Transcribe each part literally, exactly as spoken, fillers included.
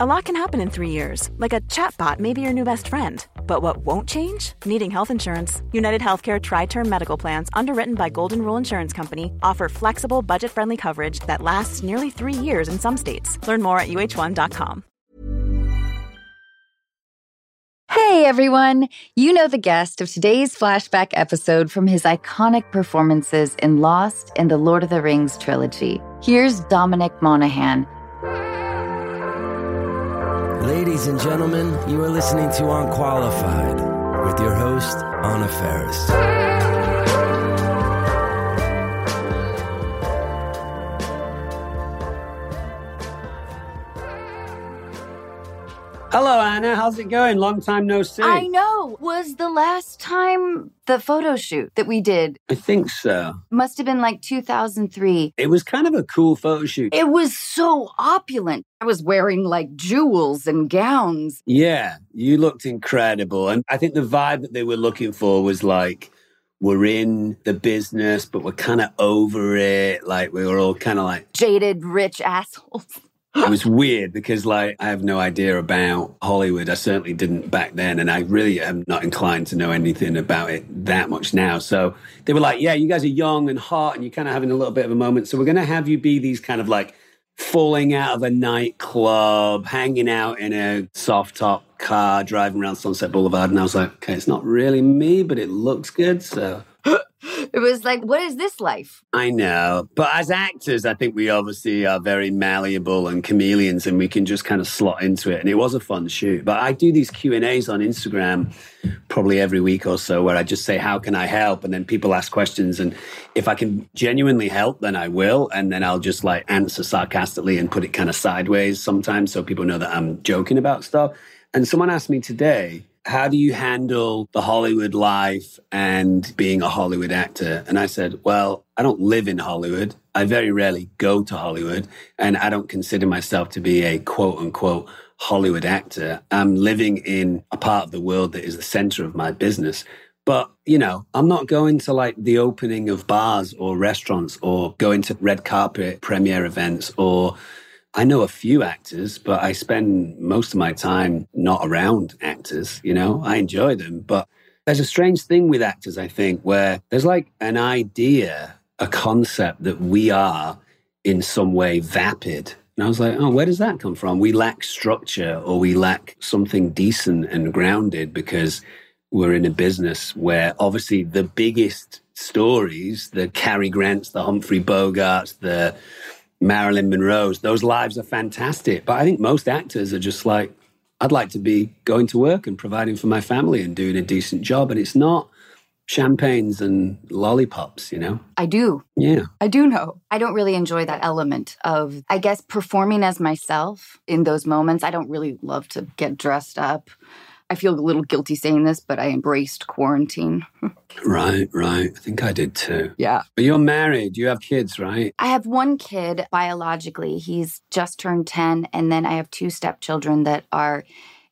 A lot can happen in three years, like a chatbot may be your new best friend. But what won't change? Needing health insurance. United Healthcare Tri-Term Medical Plans, underwritten by Golden Rule Insurance Company, offer flexible, budget-friendly coverage that lasts nearly three years in some states. Learn more at U H one dot com. Hey, everyone. You know the guest of today's flashback episode from his iconic performances in Lost and The Lord of the Rings Trilogy. Here's Dominic Monaghan. Ladies and gentlemen, you are listening to Unqualified with your host, Anna Faris. Hello, Anna. How's it going? Long time no see. I know. Was the last time the photo shoot that we did? I think so. Must have been like two thousand three. It was kind of a cool photo shoot. It was so opulent. I was wearing like jewels and gowns. Yeah, you looked incredible. And I think the vibe that they were looking for was like, we're in the business, but we're kind of over it. Like we were all kind of like... jaded, rich assholes. It was weird because, like, I have no idea about Hollywood. I certainly didn't back then, and I really am not inclined to know anything about it that much now. So they were like, yeah, you guys are young and hot, and you're kind of having a little bit of a moment. So we're going to have you be these kind of, like, falling out of a nightclub, hanging out in a soft-top car, driving around Sunset Boulevard. And I was like, okay, it's not really me, but it looks good, so... It was like, what is this life? I know. But as actors, I think we obviously are very malleable and chameleons, and we can just kind of slot into it. And it was a fun shoot. But I do these Q and A's on Instagram probably every week or so where I just say, how can I help? And then people ask questions. And if I can genuinely help, then I will. And then I'll just like answer sarcastically and put it kind of sideways sometimes so people know that I'm joking about stuff. And someone asked me today, how do you handle the Hollywood life and being a Hollywood actor? And I said, well, I don't live in Hollywood. I very rarely go to Hollywood. And I don't consider myself to be a quote unquote Hollywood actor. I'm living in a part of the world that is the center of my business. But, you know, I'm not going to like the opening of bars or restaurants or going to red carpet premiere events or... I know a few actors, but I spend most of my time not around actors, you know? I enjoy them, but there's a strange thing with actors, I think, where there's like an idea, a concept that we are in some way vapid. And I was like, oh, where does that come from? We lack structure or we lack something decent and grounded because we're in a business where obviously the biggest stories, the Cary Grants, the Humphrey Bogarts, the... Marilyn Monroe's, those lives are fantastic. But I think most actors are just like, I'd like to be going to work and providing for my family and doing a decent job. And it's not champagnes and lollipops, you know? I do. Yeah. I do know. I don't really enjoy that element of, I guess, performing as myself in those moments. I don't really love to get dressed up. I feel a little guilty saying this, but I embraced quarantine. Right, right. I think I did too. Yeah. But you're married. You have kids, right? I have one kid biologically. He's just turned ten. And then I have two stepchildren that are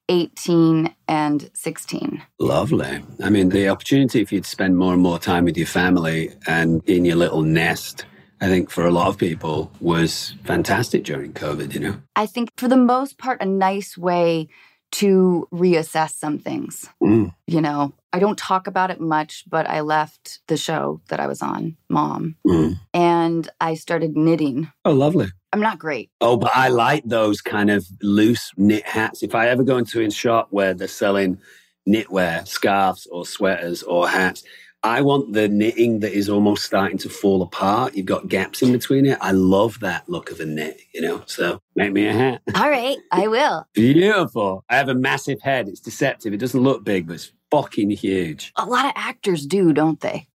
eighteen and sixteen. Lovely. I mean, the opportunity for you to spend more and more time with your family and in your little nest, I think for a lot of people was fantastic during COVID, you know? I think for the most part, a nice way to reassess some things. Mm. You know, I don't talk about it much, but I left the show that I was on, Mom, mm. and I started knitting. Oh, lovely. I'm not great. Oh, but I like those kind of loose knit hats. If I ever go into a shop where they're selling knitwear, scarves or sweaters or hats, I want the knitting that is almost starting to fall apart. You've got gaps in between it. I love that look of a knit, you know, so make me a hat. All right, I will. Beautiful. I have a massive head. It's deceptive. It doesn't look big, but it's fucking huge. A lot of actors do, don't they?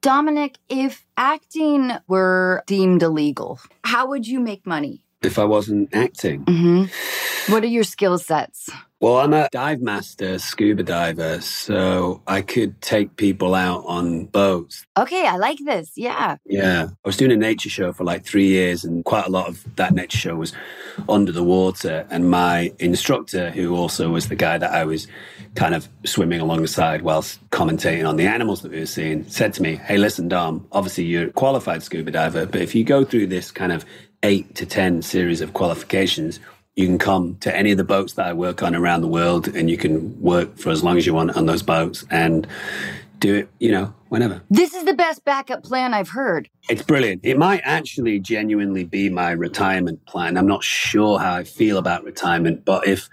Dominic, if acting were deemed illegal, how would you make money? If I wasn't acting. Mm-hmm. What are your skill sets? Well, I'm a dive master, scuba diver, so I could take people out on boats. Okay, I like this, yeah. Yeah. I was doing a nature show for like three years and quite a lot of that nature show was under the water. And my instructor, who also was the guy that I was kind of swimming alongside whilst commentating on the animals that we were seeing, said to me, hey, listen, Dom, obviously you're a qualified scuba diver, but if you go through this kind of eight to ten series of qualifications, You can come to any of the boats that I work on around the world, and you can work for as long as you want on those boats and do it, you know, whenever. This is the best backup plan I've heard. It's brilliant. It might actually genuinely be my retirement plan. I'm not sure how I feel about retirement, but if,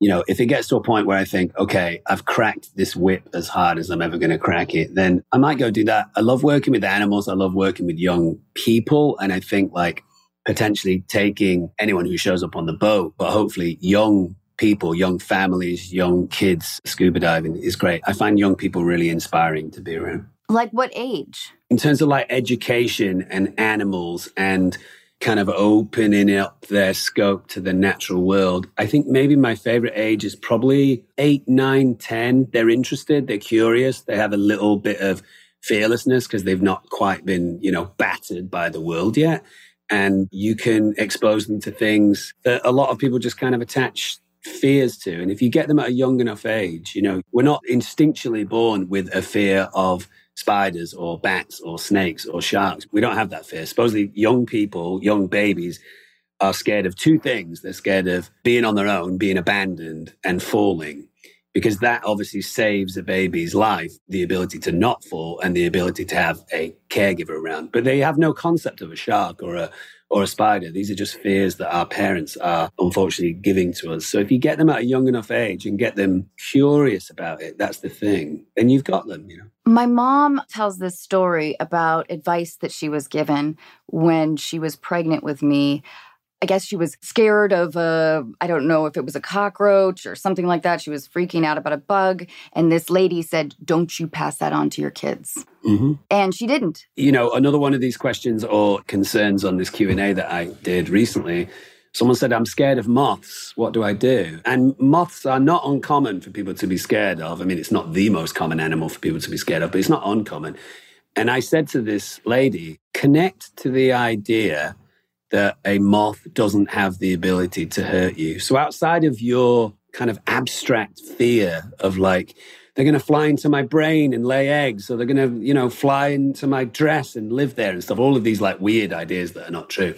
you know, if it gets to a point where I think, okay, I've cracked this whip as hard as I'm ever going to crack it, then I might go do that. I love working with animals. I love working with young people. And I think, like, potentially taking anyone who shows up on the boat, but hopefully young people, young families, young kids, scuba diving is great. I find young people really inspiring to be around. Like what age? In terms of like education and animals and kind of opening up their scope to the natural world, I think maybe my favorite age is probably eight, nine, ten. They're interested, they're curious, they have a little bit of fearlessness because they've not quite been, you know, battered by the world yet. And you can expose them to things that a lot of people just kind of attach fears to. And if you get them at a young enough age, you know, we're not instinctually born with a fear of spiders or bats or snakes or sharks. We don't have that fear. Supposedly young people, young babies are scared of two things. They're scared of being on their own, being abandoned, and falling, because that obviously saves a baby's life, the ability to not fall and the ability to have a caregiver around. But they have no concept of a shark or a or a spider. These are just fears that our parents are unfortunately giving to us. So if you get them at a young enough age and get them curious about it, that's the thing, then you've got them, you know. My mom tells this story about advice that she was given when she was pregnant with me. I guess she was scared of a, I don't know if it was a cockroach or something like that. She was freaking out about a bug. And this lady said, don't you pass that on to your kids. Mm-hmm. And she didn't. You know, another one of these questions or concerns on this Q and A that I did recently, someone said, I'm scared of moths. What do I do? And moths are not uncommon for people to be scared of. I mean, it's not the most common animal for people to be scared of, but it's not uncommon. And I said to this lady, connect to the idea that a moth doesn't have the ability to hurt you. So outside of your kind of abstract fear of like, they're going to fly into my brain and lay eggs, or they're going to, you know, fly into my dress and live there and stuff, all of these like weird ideas that are not true,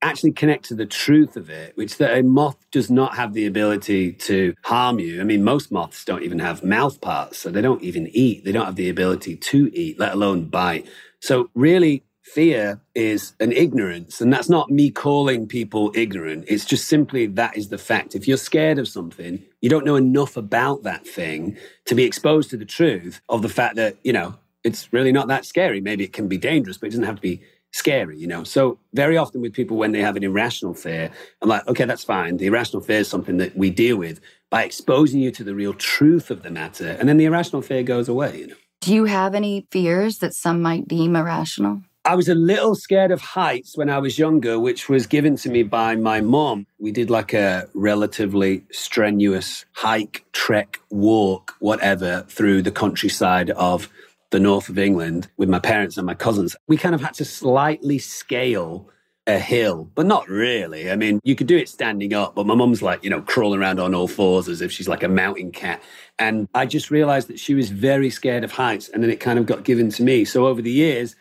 actually connect to the truth of it, which that a moth does not have the ability to harm you. I mean, most moths don't even have mouth parts, so they don't even eat. They don't have the ability to eat, let alone bite. So really, fear is an ignorance, and that's not me calling people ignorant. It's just simply that is the fact. If you're scared of something, you don't know enough about that thing to be exposed to the truth of the fact that, you know, it's really not that scary. Maybe it can be dangerous, but it doesn't have to be scary, you know. So very often with people when they have an irrational fear, I'm like, okay, that's fine. The irrational fear is something that we deal with by exposing you to the real truth of the matter. And then the irrational fear goes away, you know. Do you have any fears that some might deem irrational? I was a little scared of heights when I was younger, which was given to me by my mom. We did like a relatively strenuous hike, trek, walk, whatever, through the countryside of the north of England with my parents and my cousins. We kind of had to slightly scale a hill, but not really. I mean, you could do it standing up, but my mum's like, you know, crawling around on all fours as if she's like a mountain cat. And I just realized that she was very scared of heights, and then it kind of got given to me. So over the years,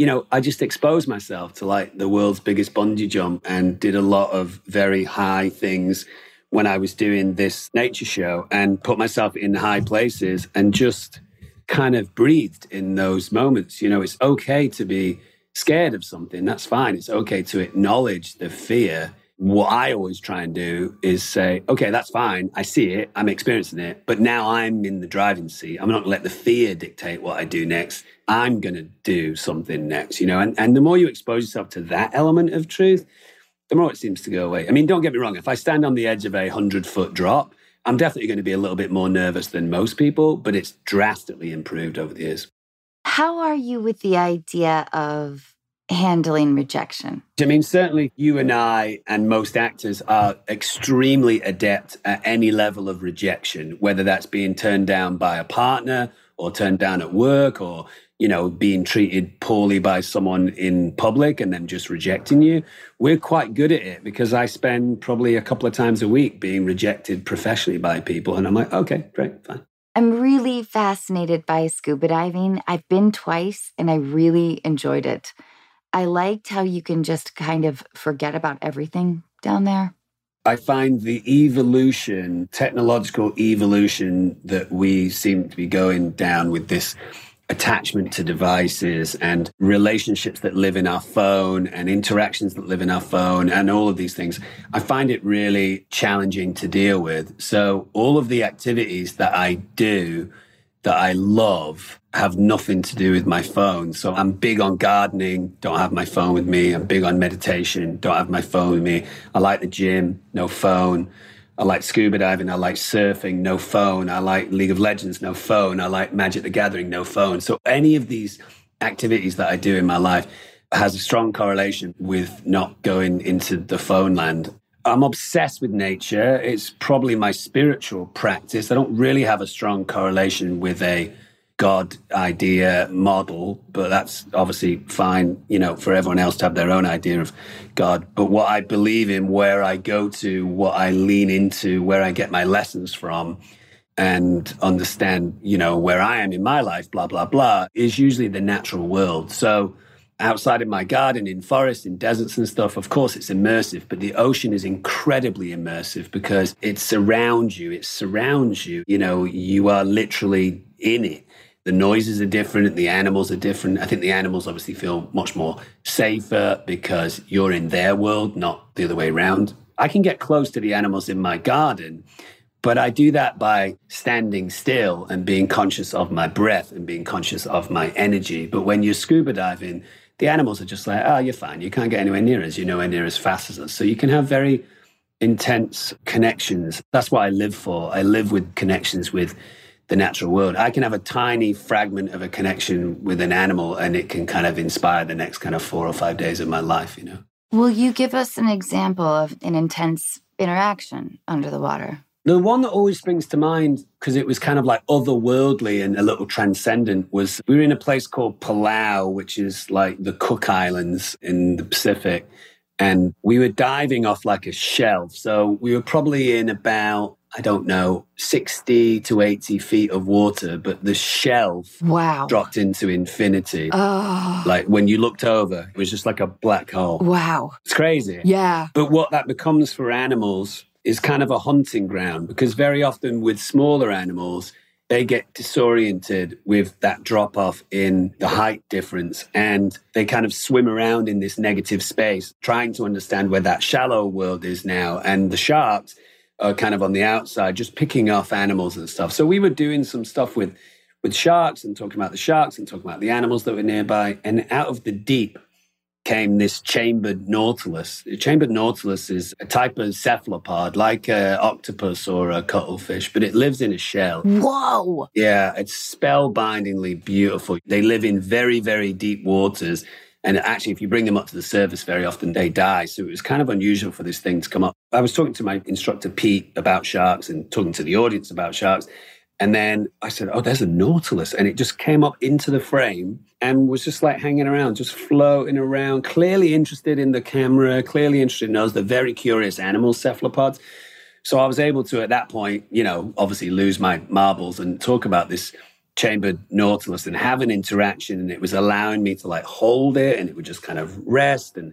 you know, I just exposed myself to like the world's biggest bungee jump and did a lot of very high things when I was doing this nature show and put myself in high places and just kind of breathed in those moments. You know, it's okay to be scared of something. That's fine. It's okay to acknowledge the fear. What I always try and do is say, okay, that's fine. I see it. I'm experiencing it. But now I'm in the driving seat. I'm not going to let the fear dictate what I do next. I'm going to do something next, you know. And, and the more you expose yourself to that element of truth, the more it seems to go away. I mean, don't get me wrong. If I stand on the edge of a hundred-foot drop, I'm definitely going to be a little bit more nervous than most people, but it's drastically improved over the years. How are you with the idea of handling rejection? I mean, certainly you and I and most actors are extremely adept at any level of rejection, whether that's being turned down by a partner or turned down at work or, you know, being treated poorly by someone in public and then just rejecting you. We're quite good at it because I spend probably a couple of times a week being rejected professionally by people. And I'm like, okay, great, fine. I'm really fascinated by scuba diving. I've been twice and I really enjoyed it. I liked how you can just kind of forget about everything down there. I find the evolution, technological evolution that we seem to be going down with this attachment to devices and relationships that live in our phone and interactions that live in our phone and all of these things, I find it really challenging to deal with. So all of the activities that I do that I love have nothing to do with my phone. So I'm big on gardening, don't have my phone with me. I'm big on meditation, don't have my phone with me. I like the gym, no phone. I like scuba diving, I like surfing, no phone. I like League of Legends, no phone. I like Magic the Gathering, no phone. So any of these activities that I do in my life has a strong correlation with not going into the phone land. I'm obsessed with nature. It's probably my spiritual practice. I don't really have a strong correlation with a God idea model, but that's obviously fine, you know, for everyone else to have their own idea of God. But what I believe in, where I go to, what I lean into, where I get my lessons from and understand, you know, where I am in my life, blah, blah, blah, is usually the natural world. So outside of my garden, in forests, in deserts and stuff, of course it's immersive, but the ocean is incredibly immersive because it surrounds you, it surrounds you, you know, you are literally in it. The noises are different, the animals are different. I think the animals obviously feel much more safer because you're in their world, not the other way around. I can get close to the animals in my garden, but I do that by standing still and being conscious of my breath and being conscious of my energy. But when you're scuba diving, the animals are just like, oh, you're fine. You can't get anywhere near us. You're nowhere near as fast as us. So you can have very intense connections. That's what I live for. I live with connections with the natural world. I can have a tiny fragment of a connection with an animal and it can kind of inspire the next kind of four or five days of my life, you know. Will you give us an example of an intense interaction under the water? The one that always springs to mind, because it was kind of like otherworldly and a little transcendent, was we were in a place called Palau, which is like the Cook Islands in the Pacific. And we were diving off like a shelf. So we were probably in about, I don't know, sixty to eighty feet of water, but the shelf wow. dropped into infinity. Oh. Like when you looked over, it was just like a black hole. Wow. It's crazy. Yeah. But what that becomes for animals is kind of a hunting ground, because very often with smaller animals, they get disoriented with that drop-off in the height difference, and they kind of swim around in this negative space, trying to understand where that shallow world is now. And the sharks are kind of on the outside, just picking off animals and stuff. So we were doing some stuff with, with sharks and talking about the sharks and talking about the animals that were nearby. And out of the deep came this chambered nautilus. A chambered nautilus is a type of cephalopod, like an octopus or a cuttlefish, but it lives in a shell. Whoa! Yeah, it's spellbindingly beautiful. They live in very, very deep waters. And actually, if you bring them up to the surface, very often they die. So it was kind of unusual for this thing to come up. I was talking to my instructor, Pete, about sharks and talking to the audience about sharks. And then I said, oh, there's a nautilus. And it just came up into the frame and was just like hanging around, just floating around, clearly interested in the camera, clearly interested in us. They're very curious animals, cephalopods. So I was able to, at that point, you know, obviously lose my marbles and talk about this chambered nautilus and have an interaction, and it was allowing me to like hold it, and it would just kind of rest and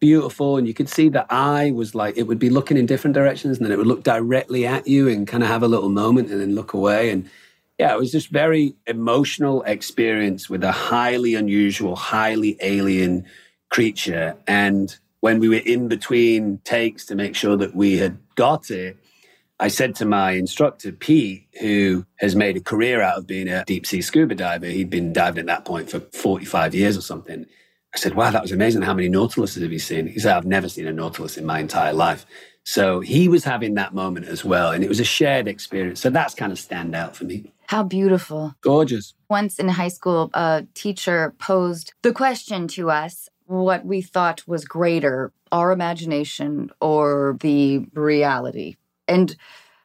beautiful. And you could see the eye was like, it would be looking in different directions, and then it would look directly at you and kind of have a little moment and then look away. And yeah, it was just very emotional experience with a highly unusual, highly alien creature. And when we were in between takes to make sure that we had got it, I said to my instructor, Pete, who has made a career out of being a deep sea scuba diver. He'd been diving at that point for forty-five years or something. I said, wow, that was amazing. How many nautiluses have you seen? He said, I've never seen a nautilus in my entire life. So he was having that moment as well. And it was a shared experience. So that's kind of stand out for me. How beautiful. Gorgeous. Once in high school, a teacher posed the question to us, what we thought was greater, our imagination or the reality. And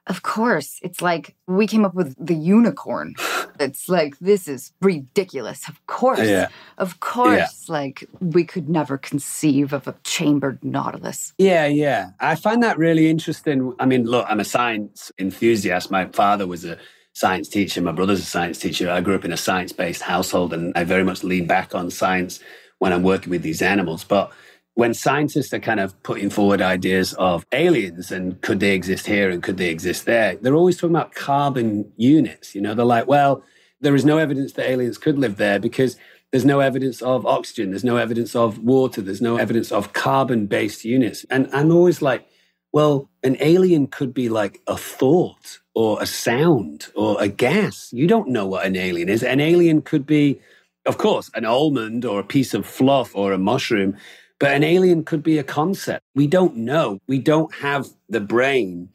of course, it's like we came up with the unicorn. It's like, this is ridiculous. Of course. Yeah. Of course. Yeah. Like, we could never conceive of a chambered nautilus. Yeah, yeah. I find that really interesting. I mean, look, I'm a science enthusiast. My father was a science teacher. My brother's a science teacher. I grew up in a science-based household, and I very much lean back on science when I'm working with these animals. But when scientists are kind of putting forward ideas of aliens and could they exist here and could they exist there, they're always talking about carbon units. You know, they're like, well, there is no evidence that aliens could live there because there's no evidence of oxygen, there's no evidence of water, there's no evidence of carbon-based units. And I'm always like, well, an alien could be like a thought or a sound or a gas. You don't know what an alien is. An alien could be, of course, an almond or a piece of fluff or a mushroom. But an alien could be a concept. We don't know. We don't have the brain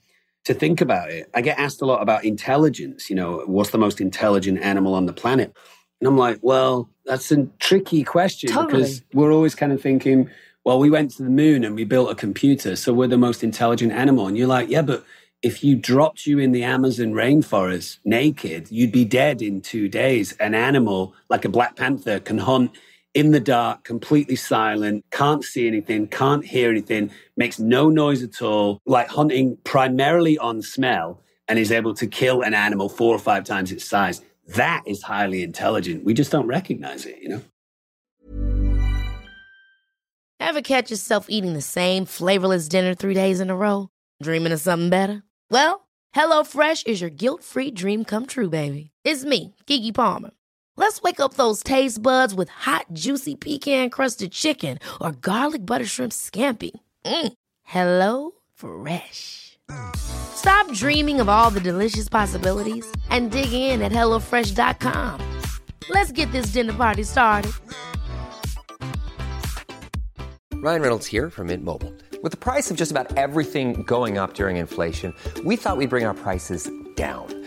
to think about it. I get asked a lot about intelligence. You know, what's the most intelligent animal on the planet? And I'm like, well, that's a tricky question. Totally. Because we're always kind of thinking, well, we went to the moon and we built a computer, so we're the most intelligent animal. And you're like, yeah, but if you dropped you in the Amazon rainforest naked, you'd be dead in two days. An animal like a black panther can hunt in the dark, completely silent, can't see anything, can't hear anything, makes no noise at all, like hunting primarily on smell, and is able to kill an animal four or five times its size. That is highly intelligent. We just don't recognize it, you know? Ever catch yourself eating the same flavorless dinner three days in a row? Dreaming of something better? Well, HelloFresh is your guilt-free dream come true, baby. It's me, Keke Palmer. Let's wake up those taste buds with hot, juicy pecan-crusted chicken or garlic butter shrimp scampi. Mm. Hello Fresh. Stop dreaming of all the delicious possibilities and dig in at hello fresh dot com. Let's get this dinner party started. Ryan Reynolds here from Mint Mobile. With the price of just about everything going up during inflation, we thought we'd bring our prices down.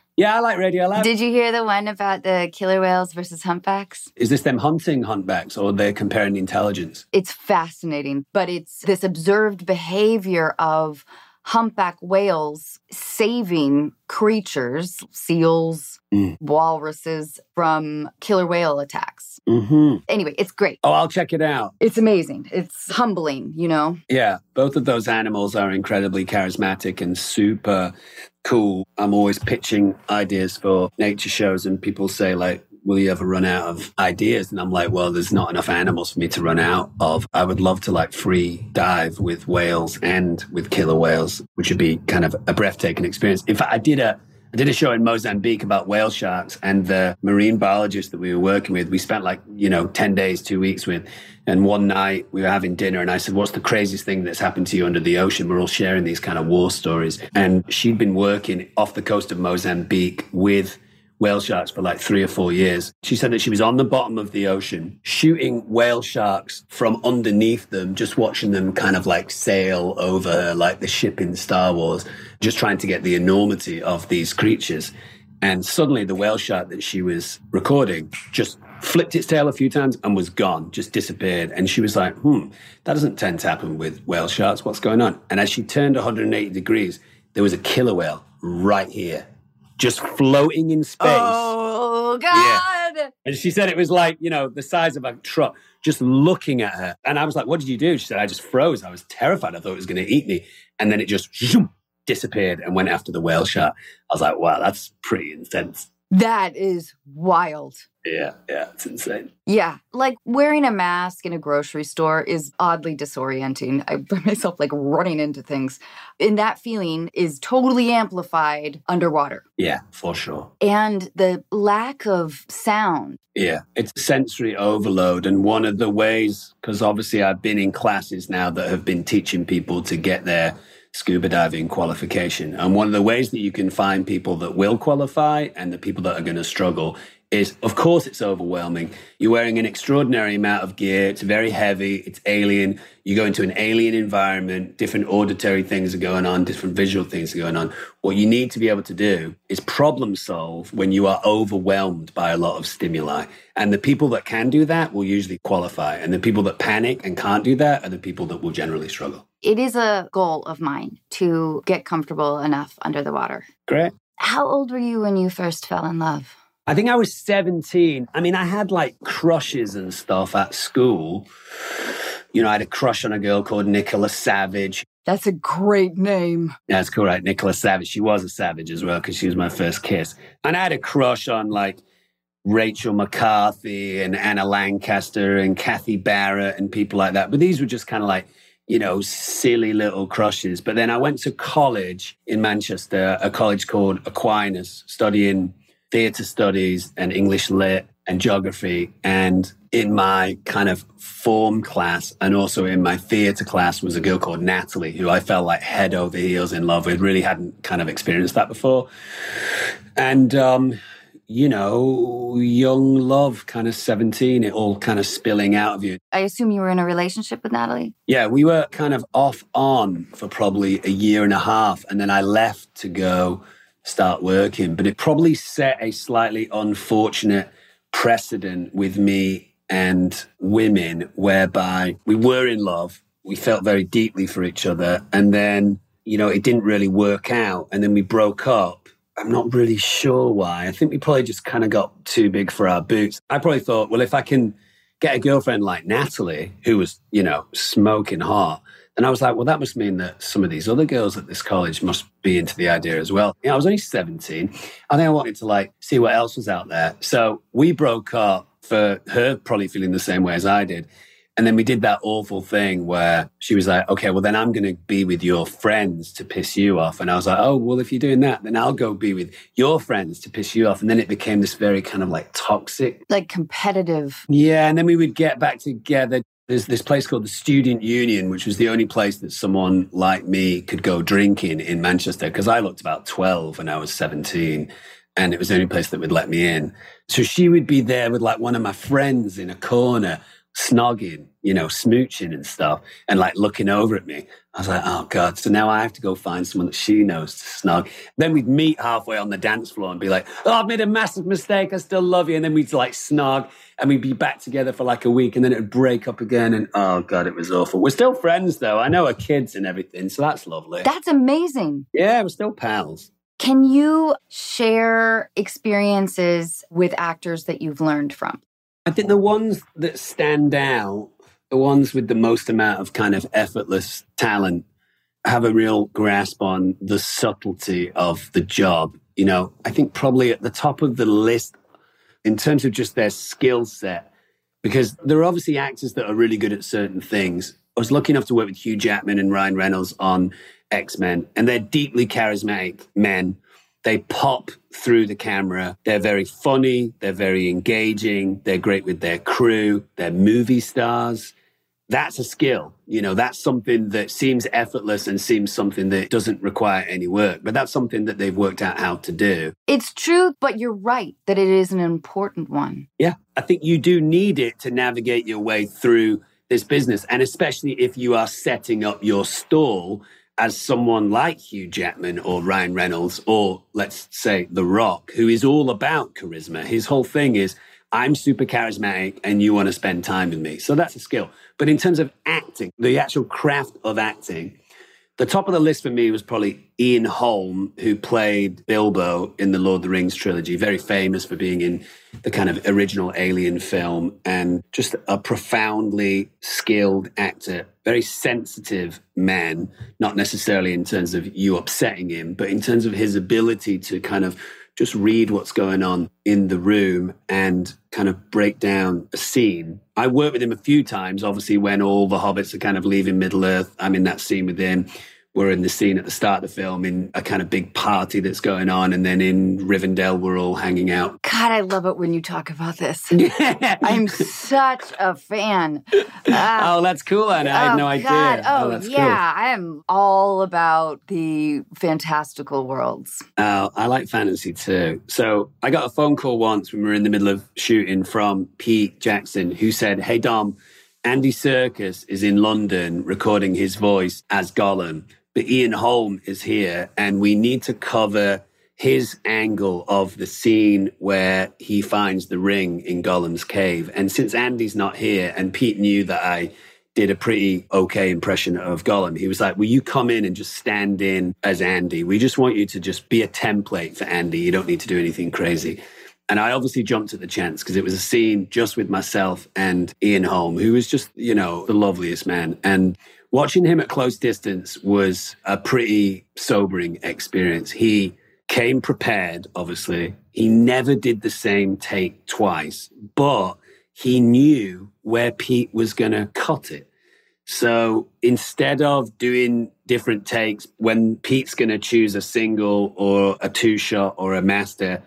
Yeah, I like Radiolab. Did you hear the one about the killer whales versus humpbacks? Is this them hunting humpbacks or they're comparing intelligence? It's fascinating, but it's this observed behavior of humpback whales saving creatures, seals, mm. walruses, from killer whale attacks. Mm-hmm. Anyway, it's great. Oh, I'll check it out. It's amazing. It's humbling, you know? Yeah, both of those animals are incredibly charismatic and super cool. I'm always pitching ideas for nature shows and people say like, will you ever run out of ideas? And I'm like, well, there's not enough animals for me to run out of. I would love to like free dive with whales and with killer whales, which would be kind of a breathtaking experience. In fact, I did a I did a show in Mozambique about whale sharks, and the marine biologist that we were working with, we spent like, you know, ten days, two weeks with. And one night we were having dinner and I said, what's the craziest thing that's happened to you under the ocean? We're all sharing these kind of war stories. And she'd been working off the coast of Mozambique with whale sharks for like three or four years. She said that she was on the bottom of the ocean, shooting whale sharks from underneath them, just watching them kind of like sail over her, like the ship in Star Wars, just trying to get the enormity of these creatures. And suddenly the whale shark that she was recording just flipped its tail a few times and was gone, just disappeared. And she was like, hmm, that doesn't tend to happen with whale sharks. What's going on? And as she turned one hundred eighty degrees, there was a killer whale right here, just floating in space. Oh, God. Yeah. And she said it was like, you know, the size of a truck, just looking at her. And I was like, what did you do? She said, I just froze. I was terrified. I thought it was going to eat me. And then it just zoom, disappeared and went after the whale shark. I was like, wow, that's pretty intense. That is wild. Yeah, yeah, it's insane. Yeah, like wearing a mask in a grocery store is oddly disorienting. I find myself like running into things. And that feeling is totally amplified underwater. Yeah, for sure. And the lack of sound. Yeah, it's sensory overload. And one of the ways, because obviously I've been in classes now that have been teaching people to get their scuba diving qualification. And one of the ways that you can find people that will qualify and the people that are going to struggle is, of course, it's overwhelming. You're wearing an extraordinary amount of gear. It's very heavy. It's alien. You go into an alien environment. Different auditory things are going on. Different visual things are going on. What you need to be able to do is problem solve when you are overwhelmed by a lot of stimuli. And the people that can do that will usually qualify. And the people that panic and can't do that are the people that will generally struggle. It is a goal of mine to get comfortable enough under the water. Great. How old were you when you first fell in love? I think I was seventeen. I mean, I had like crushes and stuff at school. You know, I had a crush on a girl called Nicola Savage. That's a great name. That's correct. Nicola Savage. She was a savage as well because she was my first kiss. And I had a crush on like Rachel McCarthy and Anna Lancaster and Kathy Barrett and people like that. But these were just kind of like, you know, silly little crushes. But then I went to college in Manchester, a college called Aquinas, studying theatre studies and English lit and geography. And in my kind of form class and also in my theatre class was a girl called Natalie, who I fell like head over heels in love with, really hadn't kind of experienced that before. And, um, you know, young love, kind of seventeen, it all kind of spilling out of you. I assume you were in a relationship with Natalie? Yeah, we were kind of off on for probably a year and a half. And then I left to go start working. But it probably set a slightly unfortunate precedent with me and women whereby we were in love. We felt very deeply for each other. And then, you know, it didn't really work out. And then we broke up. I'm not really sure why. I think we probably just kind of got too big for our boots. I probably thought, well, if I can get a girlfriend like Natalie, who was, you know, smoking hot, and I was like, well, that must mean that some of these other girls at this college must be into the idea as well. You know, I was only seventeen. I think I wanted to like see what else was out there. So we broke up for her probably feeling the same way as I did. And then we did that awful thing where she was like, okay, well, then I'm going to be with your friends to piss you off. And I was like, oh, well, if you're doing that, then I'll go be with your friends to piss you off. And then it became this very kind of like toxic. Like competitive. Yeah. And then we would get back together. There's this place called the Student Union, which was the only place that someone like me could go drinking in Manchester because I looked about twelve and I was seventeen. And it was the only place that would let me in. So she would be there with like one of my friends in a corner, snogging, you know, smooching and stuff, and like looking over at me. I was like, oh God, so now I have to go find someone that she knows to snog. Then we'd meet halfway on the dance floor and be like, oh, I've made a massive mistake, I still love you. And then we'd like snog and we'd be back together for like a week and then it would break up again. And oh God, it was awful. We're still friends though. I know her kids and everything. So that's lovely. That's amazing. Yeah, we're still pals. Can you share experiences with actors that you've learned from? I think the ones that stand out, the ones with the most amount of kind of effortless talent, have a real grasp on the subtlety of the job. You know, I think probably at the top of the list in terms of just their skill set, because there are obviously actors that are really good at certain things. I was lucky enough to work with Hugh Jackman and Ryan Reynolds on X-Men, and they're deeply charismatic men. They pop through the camera. They're very funny. They're very engaging. They're great with their crew. They're movie stars. That's a skill. You know, that's something that seems effortless and seems something that doesn't require any work. But that's something that they've worked out how to do. It's true, but you're right that it is an important one. Yeah, I think you do need it to navigate your way through this business. And especially if you are setting up your stall as someone like Hugh Jackman or Ryan Reynolds or, let's say, The Rock, who is all about charisma. His whole thing is, I'm super charismatic and you want to spend time with me. So that's a skill. But in terms of acting, the actual craft of acting, the top of the list for me was probably Ian Holm, who played Bilbo in The Lord of the Rings Trilogy, very famous for being in the kind of original Alien film and just a profoundly skilled actor, very sensitive man, not necessarily in terms of you upsetting him, but in terms of his ability to kind of just read what's going on in the room and kind of break down a scene. I worked with him a few times, obviously, when all the hobbits are kind of leaving Middle-earth. I'm in that scene with him. We're in the scene at the start of the film in a kind of big party that's going on. And then in Rivendell, we're all hanging out. God, I love it when you talk about this. I'm such a fan. Uh, oh, that's cool, Anna. I had oh, no idea. God. Oh, oh that's yeah. Cool. I am all about the fantastical worlds. Uh, I like fantasy too. So I got a phone call once when we were in the middle of shooting from Pete Jackson, who said, hey, Dom, Andy Serkis is in London recording his voice as Gollum. But Ian Holm is here and we need to cover his angle of the scene where he finds the ring in Gollum's cave. And since Andy's not here and Pete knew that I did a pretty okay impression of Gollum. He was like, will you come in and just stand in as Andy? We just want you to just be a template for Andy. You don't need to do anything crazy. And I obviously jumped at the chance because it was a scene just with myself and Ian Holm, who was just, you know, the loveliest man. And watching him at close distance was a pretty sobering experience. He came prepared, obviously. He never did the same take twice, but he knew where Pete was going to cut it. So instead of doing different takes, when Pete's going to choose a single or a two-shot or a master,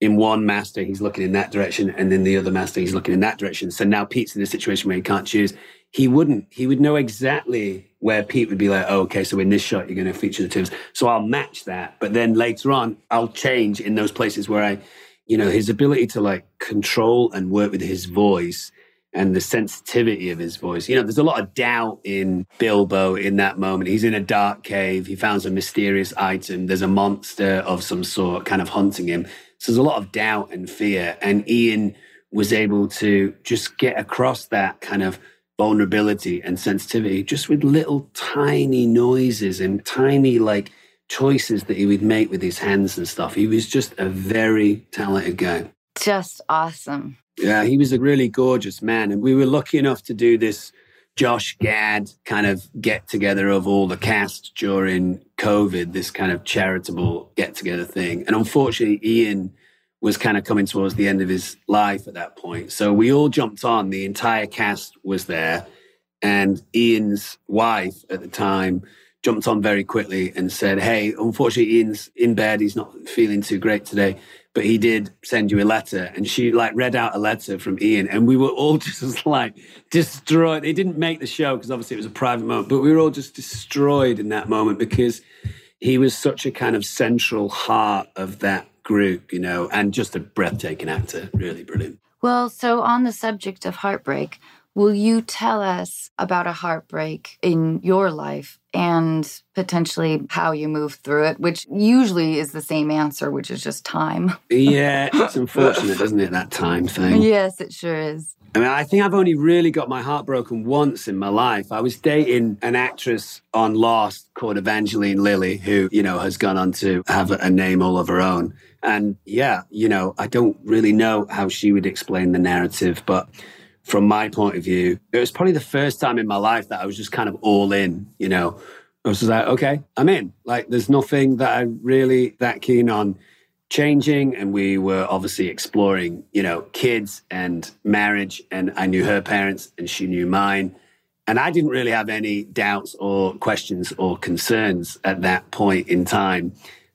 in one master, he's looking in that direction, and in the other master, he's looking in that direction. So now Pete's in a situation where he can't choose. He wouldn't. He would know exactly where Pete would be like, oh, okay, so in this shot, you're going to feature the twos. So I'll match that. But then later on, I'll change in those places where I, you know, his ability to like control and work with his voice and the sensitivity of his voice. You know, there's a lot of doubt in Bilbo in that moment. He's in a dark cave. He found a mysterious item. There's a monster of some sort kind of hunting him. So there's a lot of doubt and fear. And Ian was able to just get across that kind of vulnerability and sensitivity just with little tiny noises and tiny like choices that he would make with his hands and stuff. He was just a very talented guy. Just awesome. Yeah, he was a really gorgeous man. And we were lucky enough to do this Josh Gad kind of get together of all the cast during COVID, this kind of charitable get together thing. And unfortunately, Ian was kind of coming towards the end of his life at that point. So we all jumped on. The entire cast was there. And Ian's wife at the time jumped on very quickly and said, hey, unfortunately, Ian's in bed. He's not feeling too great today. But he did send you a letter. And she like read out a letter from Ian. And we were all just like destroyed. They didn't make the show because obviously it was a private moment. But we were all just destroyed in that moment because he was such a kind of central heart of that group, you know, and just a breathtaking actor. Really brilliant. Well, so on the subject of heartbreak, will you tell us about a heartbreak in your life and potentially how you move through it, which usually is the same answer, which is just time? Yeah, it's unfortunate, isn't it, that time thing? Yes, it sure is. I mean, I think I've only really got my heart broken once in my life. I was dating an actress on Lost called Evangeline Lilly, who, you know, has gone on to have a name all of her own. And yeah, you know, I don't really know how she would explain the narrative, but from my point of view, it was probably the first time in my life that I was just kind of all in, you know. I was just like, okay, I'm in. Like, there's nothing that I'm really that keen on changing. And we were obviously exploring, you know, kids and marriage. And I knew her parents and she knew mine. And I didn't really have any doubts or questions or concerns at that point in time.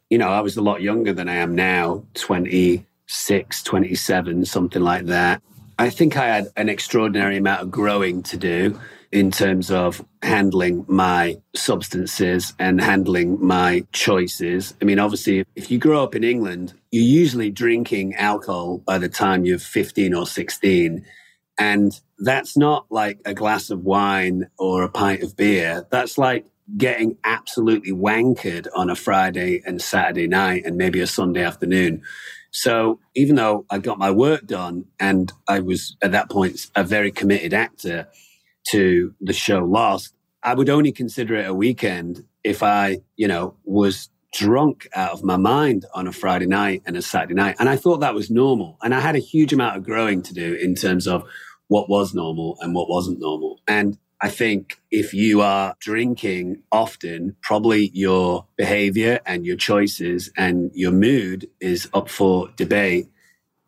You know, I was a lot younger than I am now, twenty-six, twenty-seven, something like that. I think I had an extraordinary amount of growing to do in terms of handling my substances and handling my choices. I mean, obviously, if you grow up in England, you're usually drinking alcohol by the time you're fifteen or sixteen. And that's not like a glass of wine or a pint of beer. That's like getting absolutely wankered on a Friday and Saturday night and maybe a Sunday afternoon. So even though I got my work done and I was at that point a very committed actor to the show Lost, I would only consider it a weekend if I, you know, was drunk out of my mind on a Friday night and a Saturday night. And I thought that was normal. And I had a huge amount of growing to do in terms of what was normal and what wasn't normal. And I think if you are drinking often, probably your behavior and your choices and your mood is up for debate.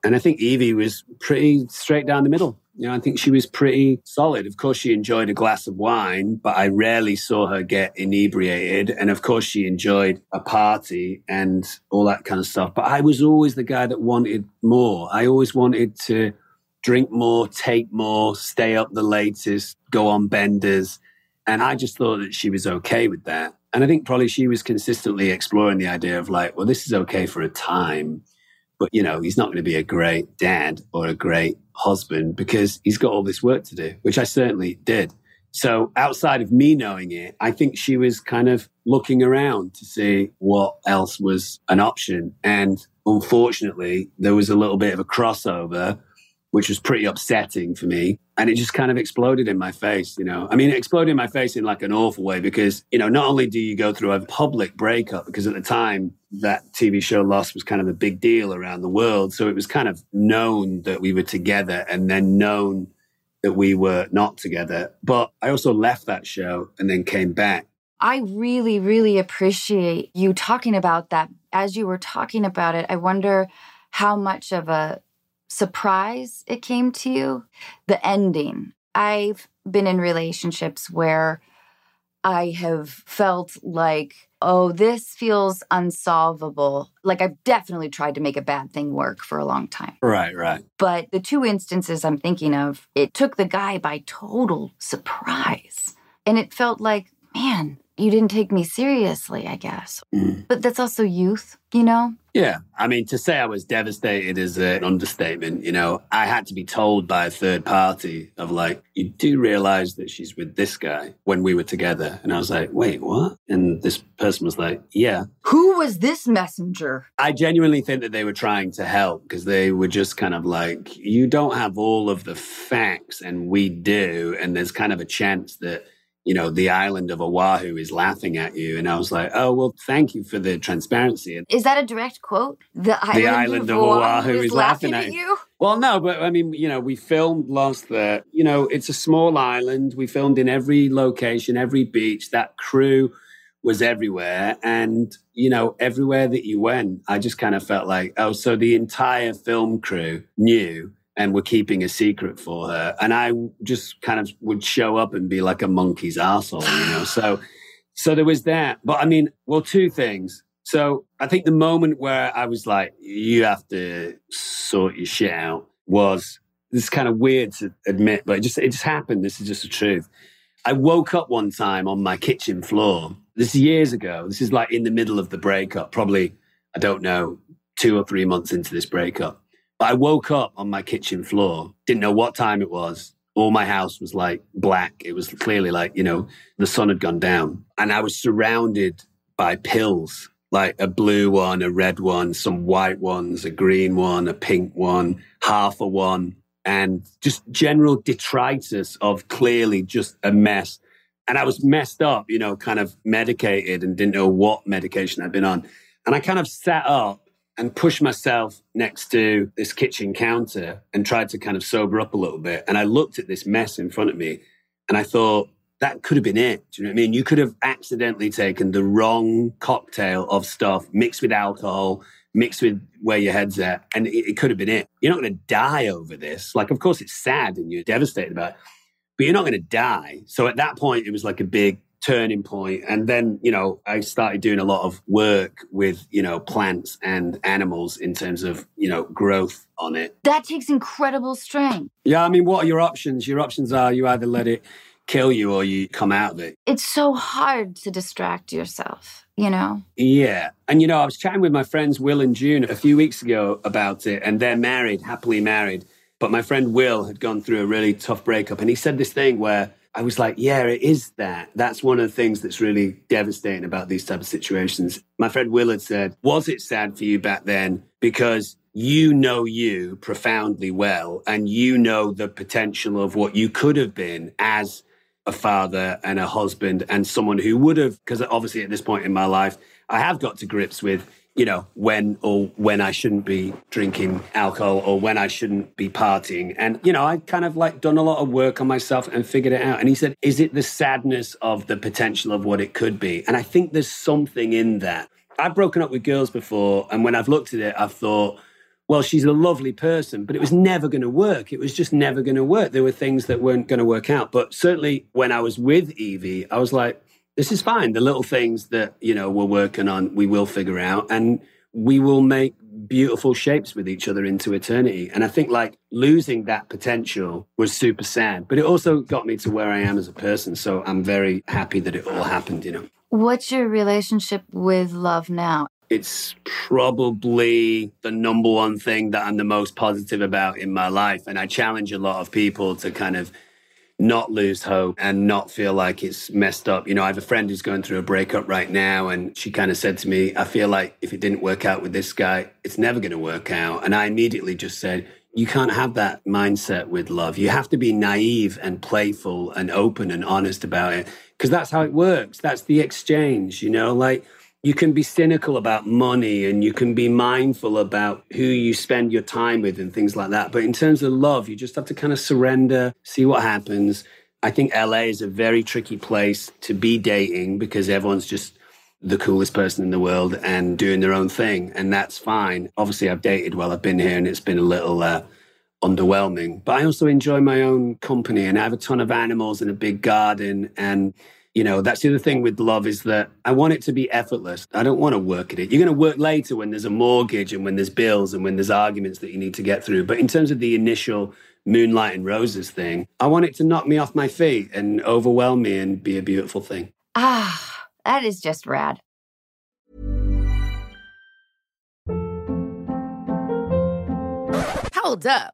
And I think Evie was pretty straight down the middle. You know, I think she was pretty solid. Of course, she enjoyed a glass of wine, but I rarely saw her get inebriated. And of course, she enjoyed a party and all that kind of stuff. But I was always the guy that wanted more. I always wanted to drink more, take more, stay up the latest, go on benders. And I just thought that she was okay with that. And I think probably she was consistently exploring the idea of like, well, this is okay for a time, but, you know, he's not going to be a great dad or a great husband because he's got all this work to do, which I certainly did. So outside of me knowing it, I think she was kind of looking around to see what else was an option. And unfortunately, there was a little bit of a crossover which was pretty upsetting for me. And it just kind of exploded in my face, you know. I mean, it exploded in my face in like an awful way because, you know, not only do you go through a public breakup, because at the time that T V show Lost was kind of a big deal around the world. So it was kind of known that we were together and then known that we were not together. But I also left that show and then came back. I really, really appreciate you talking about that. As you were talking about it, I wonder how much of a surprise it came to you, the ending. I've been in relationships where I have felt like, oh, this feels unsolvable. Like I've definitely tried to make a bad thing work for a long time. Right, right. But the two instances I'm thinking of, it took the guy by total surprise. And it felt like, man, you didn't take me seriously, I guess. Mm. But that's also youth, you know? Yeah. I mean, to say I was devastated is an understatement, you know. I had to be told by a third party of like, you do realize that she's with this guy when we were together. And I was like, wait, what? And this person was like, yeah. Who was this messenger? I genuinely think that they were trying to help because they were just kind of like, you don't have all of the facts and we do. And there's kind of a chance that, you know, the island of Oahu is laughing at you. And I was like, oh, well, thank you for the transparency. Is that a direct quote? The island, the island of Oahu, Oahu is, is laughing, laughing at you? Well, no, but I mean, you know, we filmed Lost there. You know, it's a small island. We filmed in every location, every beach. That crew was everywhere. And, you know, everywhere that you went, I just kind of felt like, oh, so the entire film crew knew and were keeping a secret for her. And I just kind of would show up and be like a monkey's arsehole, you know? So so there was that. But I mean, well, two things. So I think the moment where I was like, you have to sort your shit out was, this is kind of weird to admit, but it just, it just happened. This is just the truth. I woke up one time on my kitchen floor. This is years ago. This is like in the middle of the breakup, probably, I don't know, two or three months into this breakup. I woke up on my kitchen floor, didn't know what time it was. All my house was like black. It was clearly like, you know, the sun had gone down. And I was surrounded by pills, like a blue one, a red one, some white ones, a green one, a pink one, half a one, and just general detritus of clearly just a mess. And I was messed up, you know, kind of medicated and didn't know what medication I'd been on. And I kind of sat up and pushed myself next to this kitchen counter and tried to kind of sober up a little bit. And I looked at this mess in front of me and I thought, that could have been it. Do you know what I mean? You could have accidentally taken the wrong cocktail of stuff mixed with alcohol, mixed with where your head's at, and it, it could have been it. You're not going to die over this. Like, of course, it's sad and you're devastated about it, but you're not going to die. So at that point, it was like a big turning point. And then, you know, I started doing a lot of work with, you know, plants and animals in terms of, you know, growth on it. That takes incredible strength. Yeah, I mean, what are your options? Your options are you either let it kill you or you come out of it. It's so hard to distract yourself, you know? Yeah. And, you know, I was chatting with my friends Will and June a few weeks ago about it, and they're married, happily married. But my friend Will had gone through a really tough breakup, and he said this thing where I was like, yeah, it is that. That's one of the things that's really devastating about these type of situations. My friend Willard said, was it sad for you back then? Because you know you profoundly well, and you know the potential of what you could have been as a father and a husband and someone who would have, because obviously at this point in my life, I have got to grips with, you know, when or when I shouldn't be drinking alcohol or when I shouldn't be partying. And, you know, I kind of like done a lot of work on myself and figured it out. And he said, is it the sadness of the potential of what it could be? And I think there's something in that. I've broken up with girls before, and when I've looked at it, I've thought, well, she's a lovely person, but it was never going to work. It was just never going to work. There were things that weren't going to work out. But certainly when I was with Evie, I was like, this is fine. The little things that, you know, we're working on, we will figure out, and we will make beautiful shapes with each other into eternity. And I think like losing that potential was super sad, but it also got me to where I am as a person. So I'm very happy that it all happened, you know. What's your relationship with love now? It's probably the number one thing that I'm the most positive about in my life. And I challenge a lot of people to kind of not lose hope and not feel like it's messed up. You know, I have a friend who's going through a breakup right now, and she kind of said to me, I feel like if it didn't work out with this guy, it's never going to work out. And I immediately just said, You can't have that mindset with love. You have to be naive and playful and open and honest about it, because that's how it works. That's the exchange, you know, like you can be cynical about money and you can be mindful about who you spend your time with and things like that. But in terms of love, you just have to kind of surrender, see what happens. I think L A is a very tricky place to be dating because everyone's just the coolest person in the world and doing their own thing. And that's fine. Obviously, I've dated while I've been here and it's been a little uh, underwhelming. But I also enjoy my own company and I have a ton of animals and a big garden. And, you know, that's the other thing with love is that I want it to be effortless. I don't want to work at it. You're going to work later when there's a mortgage and when there's bills and when there's arguments that you need to get through. But in terms of the initial moonlight and roses thing, I want it to knock me off my feet and overwhelm me and be a beautiful thing. Ah. That is just rad. Hold up.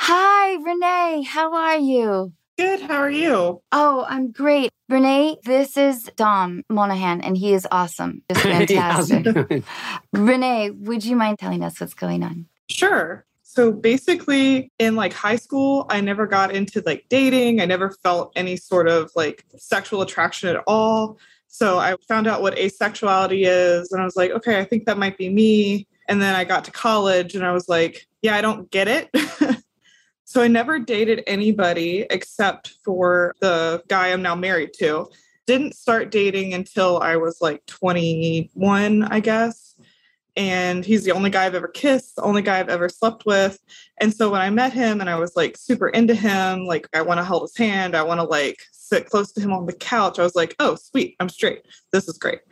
Hi, Renee. How are you? Good. How are you? Oh, I'm great. Renee, this is Dom Monaghan, and he is awesome. Just fantastic. Renee, would you mind telling us what's going on? Sure. So basically in like high school, I never got into like dating. I never felt any sort of like sexual attraction at all. So I found out what asexuality is and I was like, okay, I think that might be me. And then I got to college and I was like, yeah, I don't get it. So I never dated anybody except for the guy I'm now married to. Didn't start dating until I was like twenty-one, I guess. And he's the only guy I've ever kissed, the only guy I've ever slept with. And so when I met him and I was like super into him, like I want to hold his hand. I want to like sit close to him on the couch. I was like, oh, sweet. I'm straight. This is great.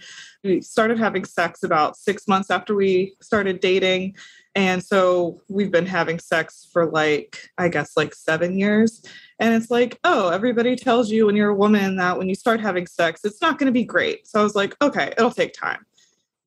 We started having sex about six months after we started dating. And so we've been having sex for like, I guess, like seven years. And it's like, oh, everybody tells you when you're a woman that when you start having sex, it's not going to be great. So I was like, okay, it'll take time.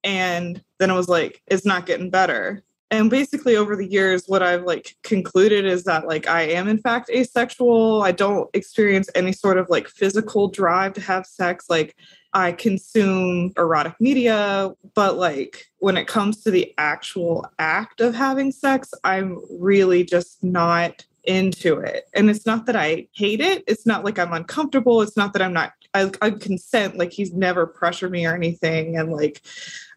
And then I was like, it's not getting better. And basically over the years, what I've like concluded is that like I am in fact asexual. I don't experience any sort of like physical drive to have sex. Like I consume erotic media, but like when it comes to the actual act of having sex, I'm really just not into it. And it's not that I hate it. It's not like I'm uncomfortable. It's not that I'm not, I, I consent. Like he's never pressured me or anything. And like,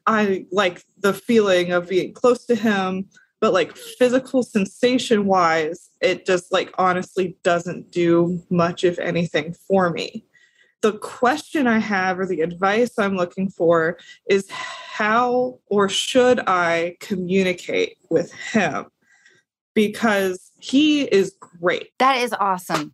I like the feeling of being close to him, but like physical sensation wise, it just like honestly doesn't do much, if anything, for me. The question I have or the advice I'm looking for is how or should I communicate with him? Because he is great. That is awesome.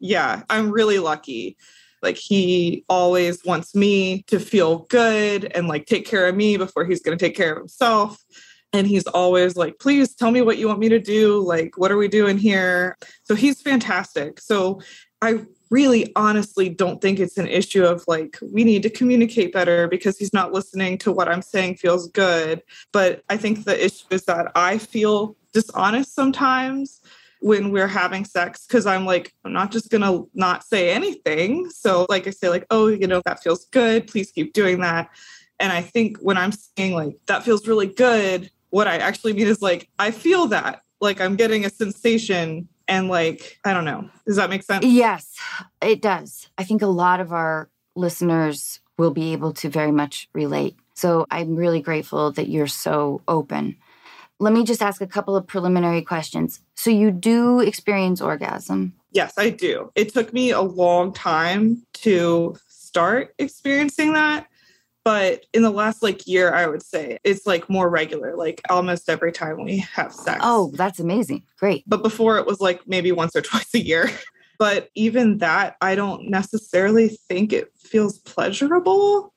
Yeah, I'm really lucky. Like he always wants me to feel good and like take care of me before he's going to take care of himself. And he's always like, please tell me what you want me to do. Like, what are we doing here? So he's fantastic. So I really honestly don't think it's an issue of like, we need to communicate better because he's not listening to what I'm saying feels good. But I think the issue is that I feel dishonest sometimes when we're having sex, because I'm like, I'm not just going to not say anything. So like I say like, oh, you know, that feels good. Please keep doing that. And I think when I'm saying like, that feels really good, what I actually mean is like, I feel that like I'm getting a sensation and like, I don't know. Does that make sense? Yes, it does. I think a lot of our listeners will be able to very much relate. So I'm really grateful that you're so open. Let me just ask a couple of preliminary questions. So you do experience orgasm? Yes, I do. It took me a long time to start experiencing that. But in the last like year, I would say it's like more regular, like almost every time we have sex. Oh, that's amazing. Great. But before it was like maybe once or twice a year. But even that, I don't necessarily think it feels pleasurable.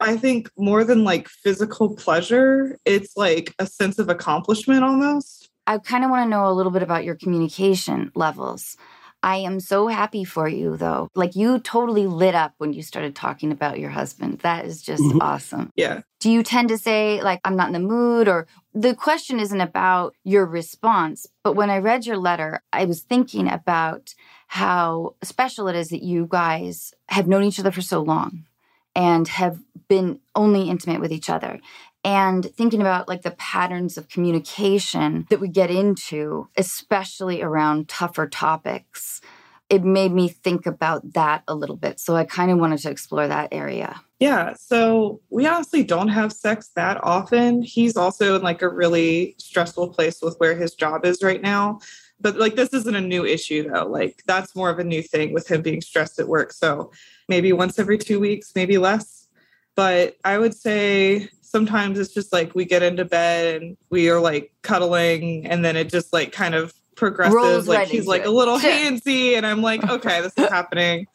I think more than like physical pleasure, it's like a sense of accomplishment almost. I kind of want to know a little bit about your communication levels. I am so happy for you, though. Like, you totally lit up when you started talking about your husband. That is just mm-hmm. awesome. Yeah. Do you tend to say, like, I'm not in the mood? Or the question isn't about your response. But when I read your letter, I was thinking about how special it is that you guys have known each other for so long and have been only intimate with each other. And thinking about like the patterns of communication that we get into, especially around tougher topics, it made me think about that a little bit. So I kind of wanted to explore that area. Yeah. So we honestly don't have sex that often. He's also in like a really stressful place with where his job is right now. But like, this isn't a new issue though. Like, that's more of a new thing with him being stressed at work. So maybe once every two weeks, maybe less. But I would say sometimes it's just like we get into bed and we are like cuddling, and then it just like kind of progresses. Rolls like right he's like it. a little yeah. handsy, and I'm like, okay, this is happening.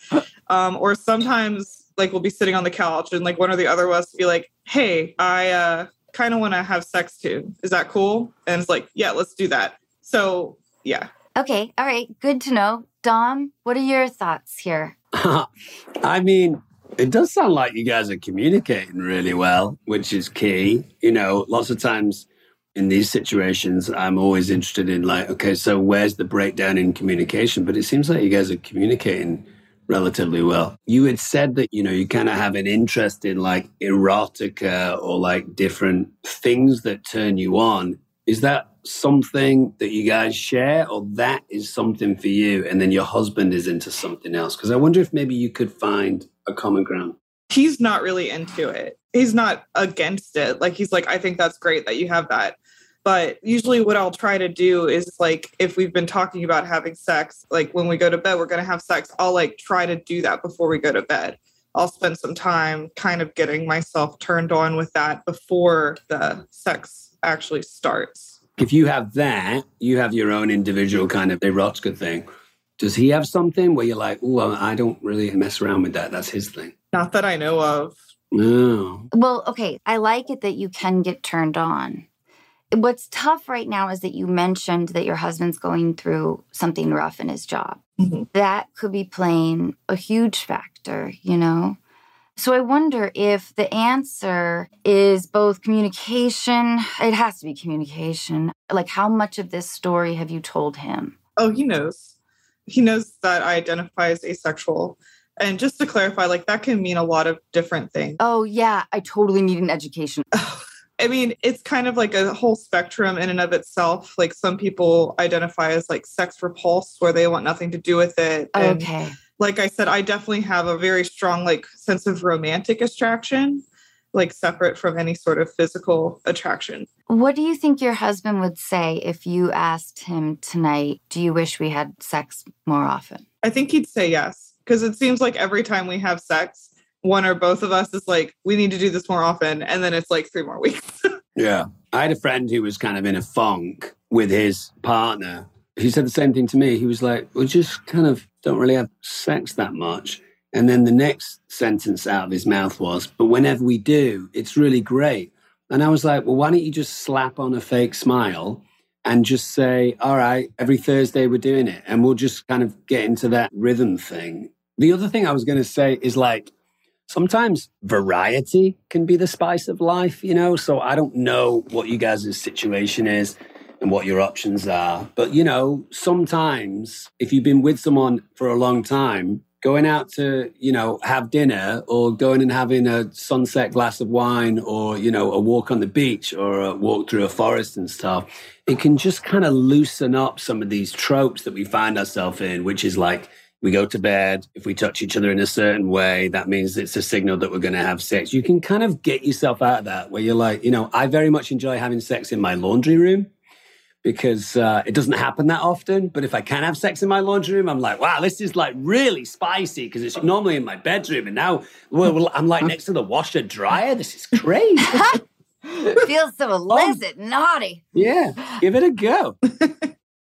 Um, or sometimes like we'll be sitting on the couch and like one or the other of us will be like, hey, I uh, kind of want to have sex too. Is that cool? And it's like, yeah, let's do that. So yeah. Okay. All right. Good to know. Dom, what are your thoughts here? I mean, it does sound like you guys are communicating really well, which is key. You know, lots of times in these situations, I'm always interested in like, okay, so where's the breakdown in communication? But it seems like you guys are communicating relatively well. You had said that, you know, you kind of have an interest in like erotica or like different things that turn you on. Is that something that you guys share, or that is something for you and then your husband is into something else? Because I wonder if maybe you could find a common ground. He's not really into it. He's not against it. Like, he's like, I think that's great that you have that. But usually what I'll try to do is like, if we've been talking about having sex, like when we go to bed, we're going to have sex. I'll like try to do that before we go to bed. I'll spend some time kind of getting myself turned on with that before the sex actually starts. If you have that, you have your own individual kind of erotica thing. Does he have something where you're like, oh, I don't really mess around with that? That's his thing. Not that I know of. No. Well, okay. I like it that you can get turned on. What's tough right now is that you mentioned that your husband's going through something rough in his job. Mm-hmm. That could be playing a huge factor, you know? So I wonder if the answer is both communication. It has to be communication. Like, how much of this story have you told him? Oh, he knows. He knows that I identify as asexual. And just to clarify, like, that can mean a lot of different things. Oh, yeah. I totally need an education. I mean, it's kind of like a whole spectrum in and of itself. Like, some people identify as like sex repulsed, where they want nothing to do with it. And okay. Like I said, I definitely have a very strong like sense of romantic attraction, like separate from any sort of physical attraction. What do you think your husband would say if you asked him tonight, do you wish we had sex more often? I think he'd say yes, because it seems like every time we have sex, one or both of us is like, we need to do this more often. And then it's like three more weeks. Yeah. I had a friend who was kind of in a funk with his partner. He said the same thing to me. He was like, we just kind of don't really have sex that much. And then the next sentence out of his mouth was, but whenever we do, it's really great. And I was like, well, why don't you just slap on a fake smile and just say, all right, every Thursday we're doing it. And we'll just kind of get into that rhythm thing. The other thing I was going to say is like, sometimes variety can be the spice of life, you know? So I don't know what you guys' situation is and what your options are. But, you know, sometimes if you've been with someone for a long time, going out to, you know, have dinner, or going and having a sunset glass of wine, or, you know, a walk on the beach, or a walk through a forest and stuff, it can just kind of loosen up some of these tropes that we find ourselves in, which is like, we go to bed, if we touch each other in a certain way, that means it's a signal that we're going to have sex. You can kind of get yourself out of that, where you're like, you know, I very much enjoy having sex in my laundry room. because uh, it doesn't happen that often. But if I can have sex in my laundry room, I'm like, wow, this is like really spicy because it's normally in my bedroom. And now well, I'm like next to the washer dryer. This is crazy. Feels so illicit, oh, naughty. Yeah, give it a go.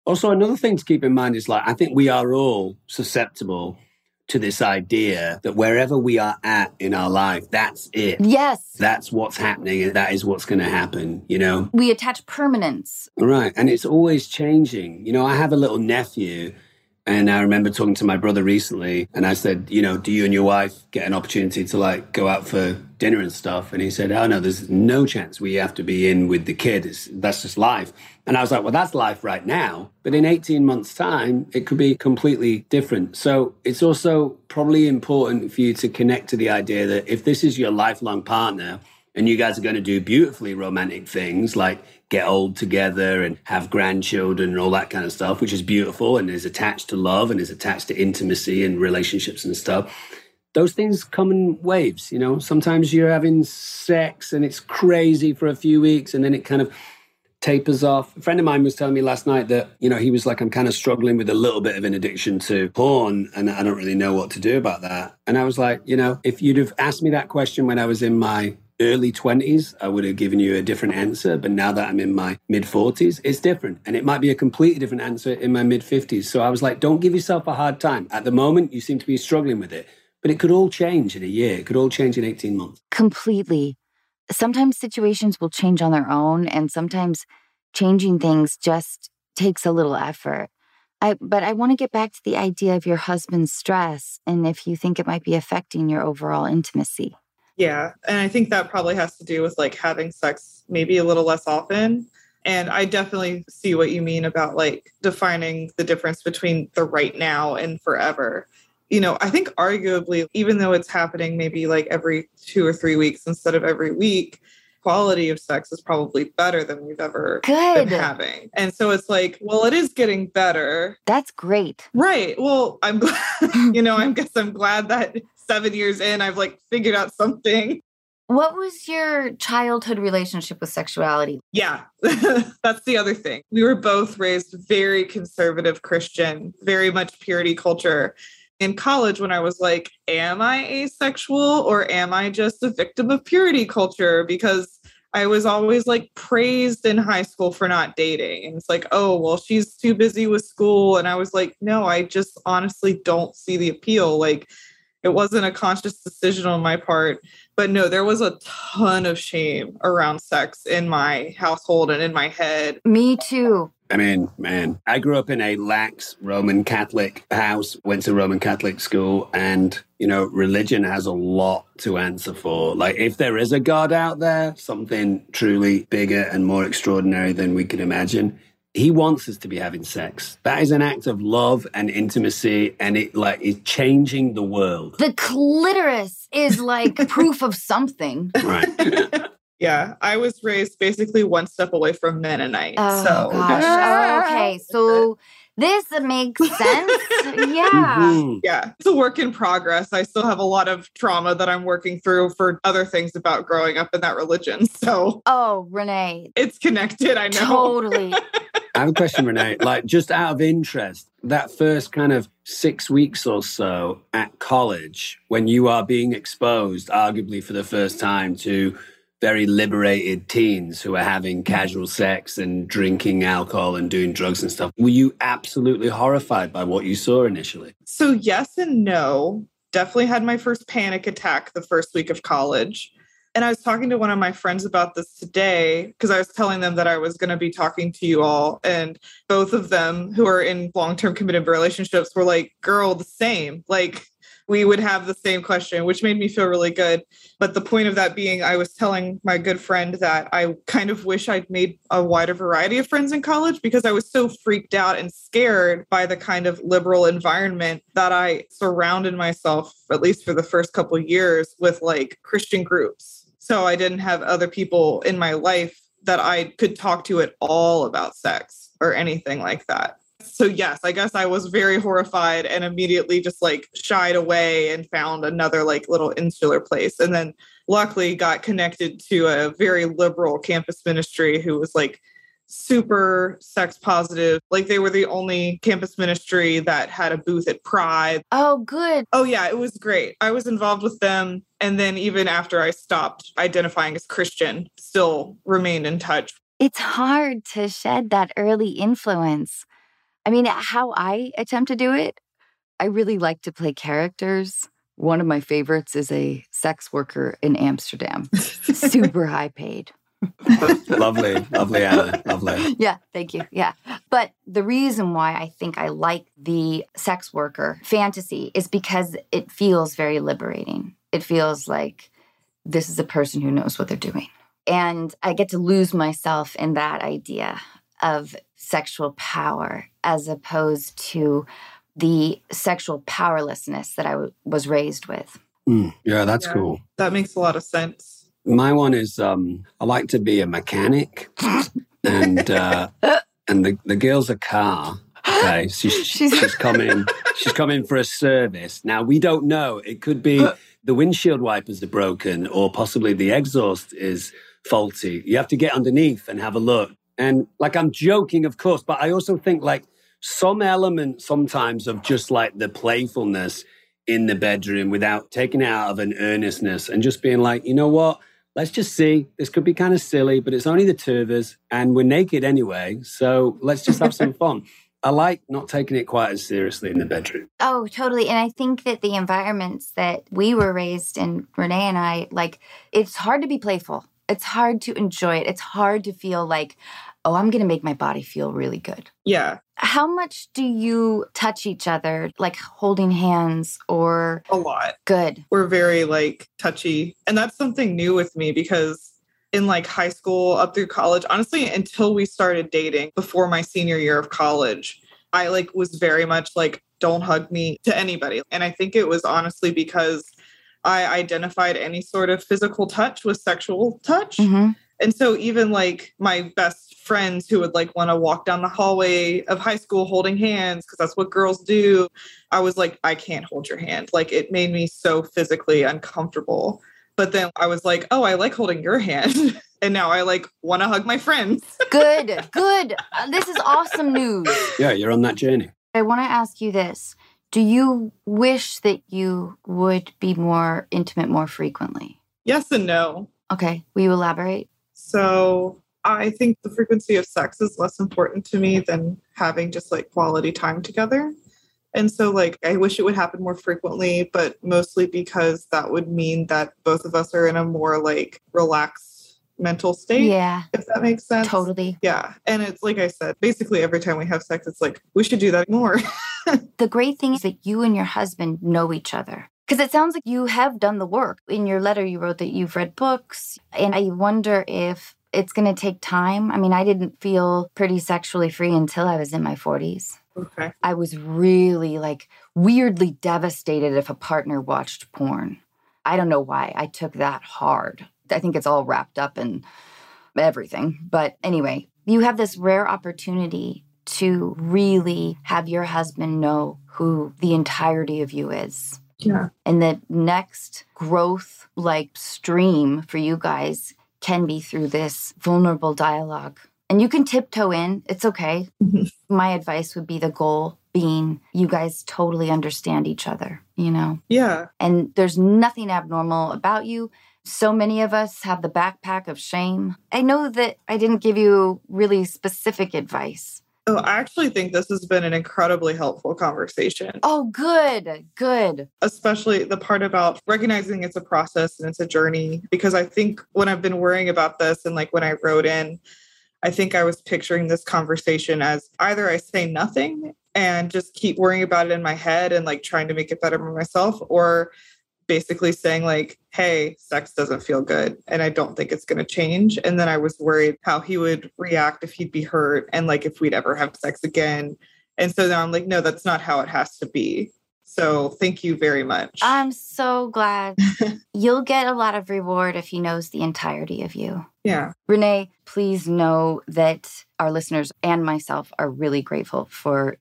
Also, another thing to keep in mind is like, I think we are all susceptible to this idea that wherever we are at in our life, that's it. Yes. That's what's happening and that is what's going to happen, you know? We attach permanence. Right, and it's always changing. You know, I have a little nephew and I remember talking to my brother recently and I said, you know, do you and your wife get an opportunity to like go out for dinner and stuff? And he said, oh no, there's no chance we have to be in with the kid. It's, that's just life. And I was like, well, that's life right now. But in eighteen months time, it could be completely different. So it's also probably important for you to connect to the idea that if this is your lifelong partner and you guys are going to do beautifully romantic things like get old together and have grandchildren and all that kind of stuff, which is beautiful and is attached to love and is attached to intimacy and relationships and stuff. Those things come in waves, you know. Sometimes you're having sex and it's crazy for a few weeks and then it kind of tapers off. A friend of mine was telling me last night that, you know, he was like, I'm kind of struggling with a little bit of an addiction to porn and I don't really know what to do about that. And I was like, you know, if you'd have asked me that question when I was in my early twenties, I would have given you a different answer. But now that I'm in my mid forties, it's different. And it might be a completely different answer in my mid fifties. So I was like, don't give yourself a hard time. At the moment, you seem to be struggling with it. But it could all change in a year. It could all change in eighteen months. Completely. Sometimes situations will change on their own. And sometimes changing things just takes a little effort. I, but I want to get back to the idea of your husband's stress and if you think it might be affecting your overall intimacy. Yeah. And I think that probably has to do with like having sex maybe a little less often. And I definitely see what you mean about like defining the difference between the right now and forever. You know, I think arguably, even though it's happening maybe like every two or three weeks instead of every week, quality of sex is probably better than we've ever Good. been having. And so it's like, well, it is getting better. That's great. Right. Well, I'm glad, you know, I guess I'm glad that seven years in, I've like figured out something. What was your childhood relationship with sexuality? Yeah, that's the other thing. We were both raised very conservative Christian, very much purity culture. In college, when I was like, am I asexual or am I just a victim of purity culture? Because I was always like praised in high school for not dating. And it's like, oh, well, she's too busy with school. And I was like, no, I just honestly don't see the appeal. Like, it wasn't a conscious decision on my part. But no, there was a ton of shame around sex in my household and in my head. Me too. I mean, man, I grew up in a lax Roman Catholic house, went to Roman Catholic school, and, you know, religion has a lot to answer for. Like, if there is a God out there, something truly bigger and more extraordinary than we can imagine, he wants us to be having sex. That is an act of love and intimacy, and it, like, is changing the world. The clitoris is, like, proof of something. Right. Yeah, I was raised basically one step away from Mennonite. Oh, so. Gosh. Oh, okay, so this makes sense. Yeah. Mm-hmm. Yeah, it's a work in progress. I still have a lot of trauma that I'm working through for other things about growing up in that religion. So, oh, Renee. It's connected, I know. Totally. I have a question, Renee. Like, just out of interest, that first kind of six weeks or so at college, when you are being exposed, arguably for the first time, to very liberated teens who are having casual sex and drinking alcohol and doing drugs and stuff. Were you absolutely horrified by what you saw initially? So yes and no. Definitely had my first panic attack the first week of college. And I was talking to one of my friends about this today because I was telling them that I was going to be talking to you all. And both of them who are in long-term committed relationships were like, girl, the same. Like, we would have the same question, which made me feel really good. But the point of that being, I was telling my good friend that I kind of wish I'd made a wider variety of friends in college because I was so freaked out and scared by the kind of liberal environment that I surrounded myself, at least for the first couple of years, with like Christian groups. So I didn't have other people in my life that I could talk to at all about sex or anything like that. So yes, I guess I was very horrified and immediately just like shied away and found another like little insular place. And then luckily got connected to a very liberal campus ministry who was like super sex positive. Like they were the only campus ministry that had a booth at Pride. Oh, good. Oh, yeah. It was great. I was involved with them. And then even after I stopped identifying as Christian, still remained in touch. It's hard to shed that early influence. I mean, how I attempt to do it, I really like to play characters. One of my favorites is a sex worker in Amsterdam. Super high paid. Lovely, lovely, Anna, lovely. Yeah, thank you, yeah. But the reason why I think I like the sex worker fantasy is because it feels very liberating. It feels like this is a person who knows what they're doing. And I get to lose myself in that idea of sexual power as opposed to the sexual powerlessness that I w- was raised with. Mm, yeah, that's yeah, cool. That makes a lot of sense. My one is um, I like to be a mechanic and uh, and the, the girl's a car. Okay, she's, she's, she's come in. She's come in for a service. Now, we don't know. It could be the windshield wipers are broken or possibly the exhaust is faulty. You have to get underneath and have a look. And like I'm joking, of course, but I also think like some element sometimes of just like the playfulness in the bedroom without taking it out of an earnestness and just being like, you know what? Let's just see. This could be kind of silly, but it's only the two of us and we're naked anyway. So let's just have some fun. I like not taking it quite as seriously in the bedroom. Oh, totally. And I think that the environments that we were raised in, Renee and I, like, it's hard to be playful. It's hard to enjoy it. It's hard to feel like, oh, I'm going to make my body feel really good. Yeah. How much do you touch each other, like holding hands or? A lot. Good. We're very, like, touchy. And that's something new with me because in like high school up through college, honestly, until we started dating before my senior year of college, I like was very much like, don't hug me to anybody. And I think it was honestly because I identified any sort of physical touch with sexual touch. Mm-hmm. And so even like my best friends who would like want to walk down the hallway of high school holding hands, because that's what girls do. I was like, I can't hold your hand. Like it made me so physically uncomfortable. But then I was like, oh, I like holding your hand. And now I like want to hug my friends. Good, good. This is awesome news. Yeah, you're on that journey. I want to ask you this. Do you wish that you would be more intimate more frequently? Yes and no. Okay. Will you elaborate? So I think the frequency of sex is less important to me than having just like quality time together. And so, like, I wish it would happen more frequently, but mostly because that would mean that both of us are in a more, like, relaxed mental state. Yeah. If that makes sense. Totally. Yeah. And it's like I said, basically every time we have sex, it's like, we should do that more. The great thing is that you and your husband know each other. Because it sounds like you have done the work. In your letter, you wrote that you've read books. And I wonder if it's going to take time. I mean, I didn't feel pretty sexually free until I was in my forties. Okay. I was really like weirdly devastated if a partner watched porn. I don't know why I took that hard. I think it's all wrapped up in everything. But anyway, you have this rare opportunity to really have your husband know who the entirety of you is. Yeah. And the next growth like stream for you guys can be through this vulnerable dialogue. And you can tiptoe in. It's okay. Mm-hmm. My advice would be the goal being you guys totally understand each other, you know? Yeah. And there's nothing abnormal about you. So many of us have the backpack of shame. I know that I didn't give you really specific advice. Oh, I actually think this has been an incredibly helpful conversation. Oh, good, good. Especially the part about recognizing it's a process and it's a journey. Because I think when I've been worrying about this and like when I wrote in, I think I was picturing this conversation as either I say nothing and just keep worrying about it in my head and like trying to make it better for myself, or basically saying like, hey, sex doesn't feel good and I don't think it's going to change. And then I was worried how he would react if he'd be hurt and like if we'd ever have sex again. And so now I'm like, no, that's not how it has to be. So thank you very much. I'm so glad. You'll get a lot of reward if he knows the entirety of you. Yeah. Renee, please know that our listeners and myself are really grateful for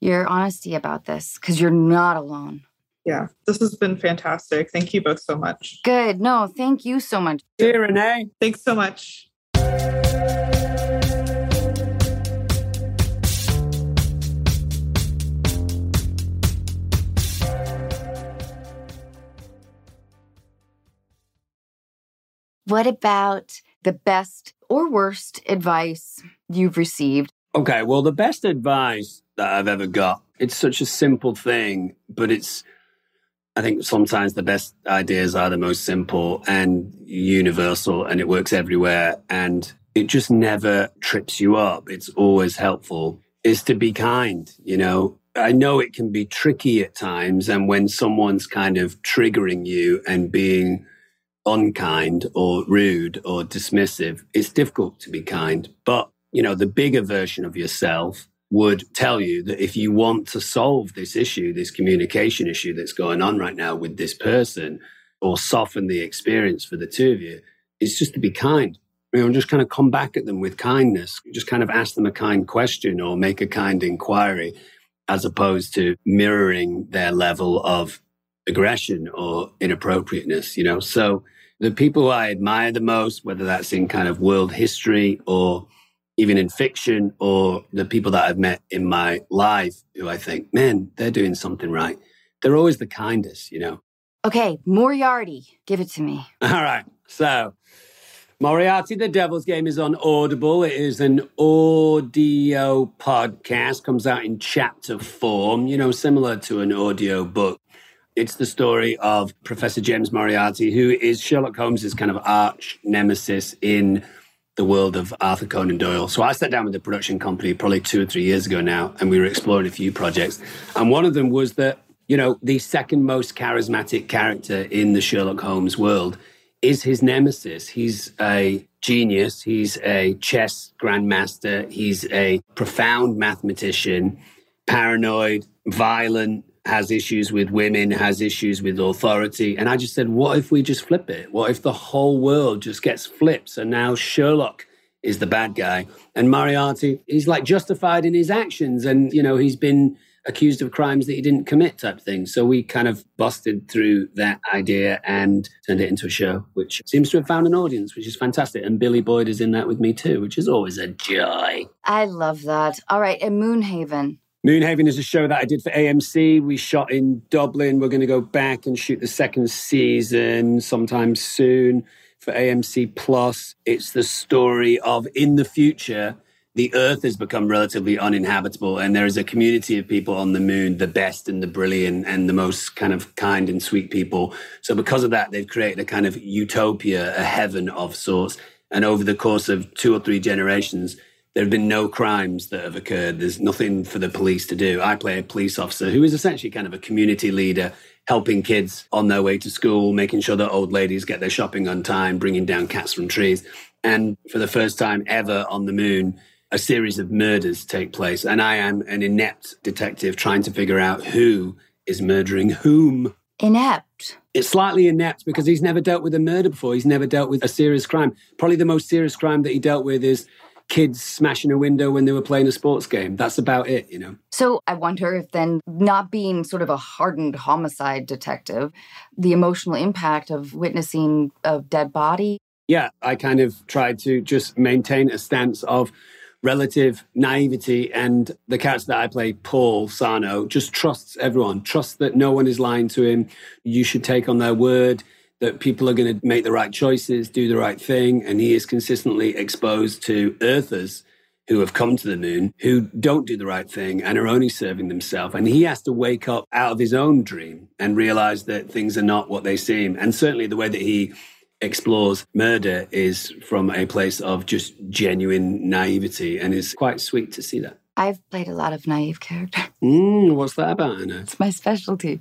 your honesty about this because you're not alone. Yeah. This has been fantastic. Thank you both so much. Good. No, thank you so much. Hey, Renee. Thanks so much. What about the best or worst advice you've received? Okay, well, the best advice that I've ever got, it's such a simple thing, but it's, I think sometimes the best ideas are the most simple and universal, and it works everywhere, and it just never trips you up. It's always helpful, is to be kind, you know. I know it can be tricky at times, and when someone's kind of triggering you and being unkind or rude or dismissive, it's difficult to be kind. But, you know, the bigger version of yourself would tell you that if you want to solve this issue, this communication issue that's going on right now with this person, or soften the experience for the two of you, it's just to be kind. You know, and just kind of come back at them with kindness. Just kind of ask them a kind question or make a kind inquiry, as opposed to mirroring their level of aggression or inappropriateness, you know. So the people I admire the most, whether that's in kind of world history or even in fiction, or the people that I've met in my life who I think, man, they're doing something right. They're always the kindest, you know. Okay, Moriarty, give it to me. All right, so Moriarty, The Devil's Game is on Audible. It is an audio podcast, comes out in chapter form, you know, similar to an audio book. It's the story of Professor James Moriarty, who is Sherlock Holmes' kind of arch nemesis in the world of Arthur Conan Doyle. So I sat down with the production company probably two or three years ago now, and we were exploring a few projects. And one of them was that, you know, the second most charismatic character in the Sherlock Holmes world is his nemesis. He's a genius. He's a chess grandmaster. He's a profound mathematician, paranoid, violent, has issues with women, has issues with authority. And I just said, what if we just flip it? What if the whole world just gets flipped? So now Sherlock is the bad guy. And Moriarty, he's like justified in his actions. And, you know, he's been accused of crimes that he didn't commit type thing. So we kind of busted through that idea and turned it into a show, which seems to have found an audience, which is fantastic. And Billy Boyd is in that with me too, which is always a joy. I love that. All right. And Moonhaven. Moonhaven is a show that I did for A M C. We shot in Dublin. We're going to go back and shoot the second season sometime soon for A M C Plus. It's the story of, in the future, the Earth has become relatively uninhabitable, and there is a community of people on the moon, the best and the brilliant and the most kind of kind and sweet people. So because of that, they've created a kind of utopia, a heaven of sorts. And over the course of two or three generations, there have been no crimes that have occurred. There's nothing for the police to do. I play a police officer who is essentially kind of a community leader, helping kids on their way to school, making sure that old ladies get their shopping on time, bringing down cats from trees. And for the first time ever on the moon, a series of murders take place. And I am an inept detective trying to figure out who is murdering whom. Inept. It's slightly inept because he's never dealt with a murder before. He's never dealt with a serious crime. Probably the most serious crime that he dealt with is kids smashing a window when they were playing a sports game. That's about it, you know. So I wonder if then, not being sort of a hardened homicide detective, the emotional impact of witnessing a dead body. Yeah, I kind of tried to just maintain a stance of relative naivety, and the character that I play, Paul Sarno, just trusts everyone, trusts that no one is lying to him. You should take on their word that people are going to make the right choices, do the right thing. And he is consistently exposed to Earthers who have come to the moon, who don't do the right thing and are only serving themselves. And he has to wake up out of his own dream and realize that things are not what they seem. And certainly the way that he explores murder is from a place of just genuine naivety. And it's quite sweet to see that. I've played a lot of naive characters. Mm, what's that about, Anna? It's my specialty.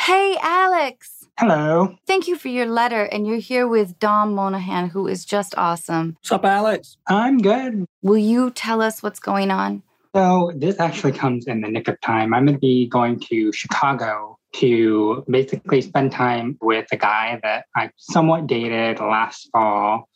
Hey, Alex. Hello. Thank you for your letter. And you're here with Dom Monaghan, who is just awesome. What's up, Alex? I'm good. Will you tell us what's going on? So this actually comes in the nick of time. I'm going to be going to Chicago to basically spend time with a guy that I somewhat dated last fall.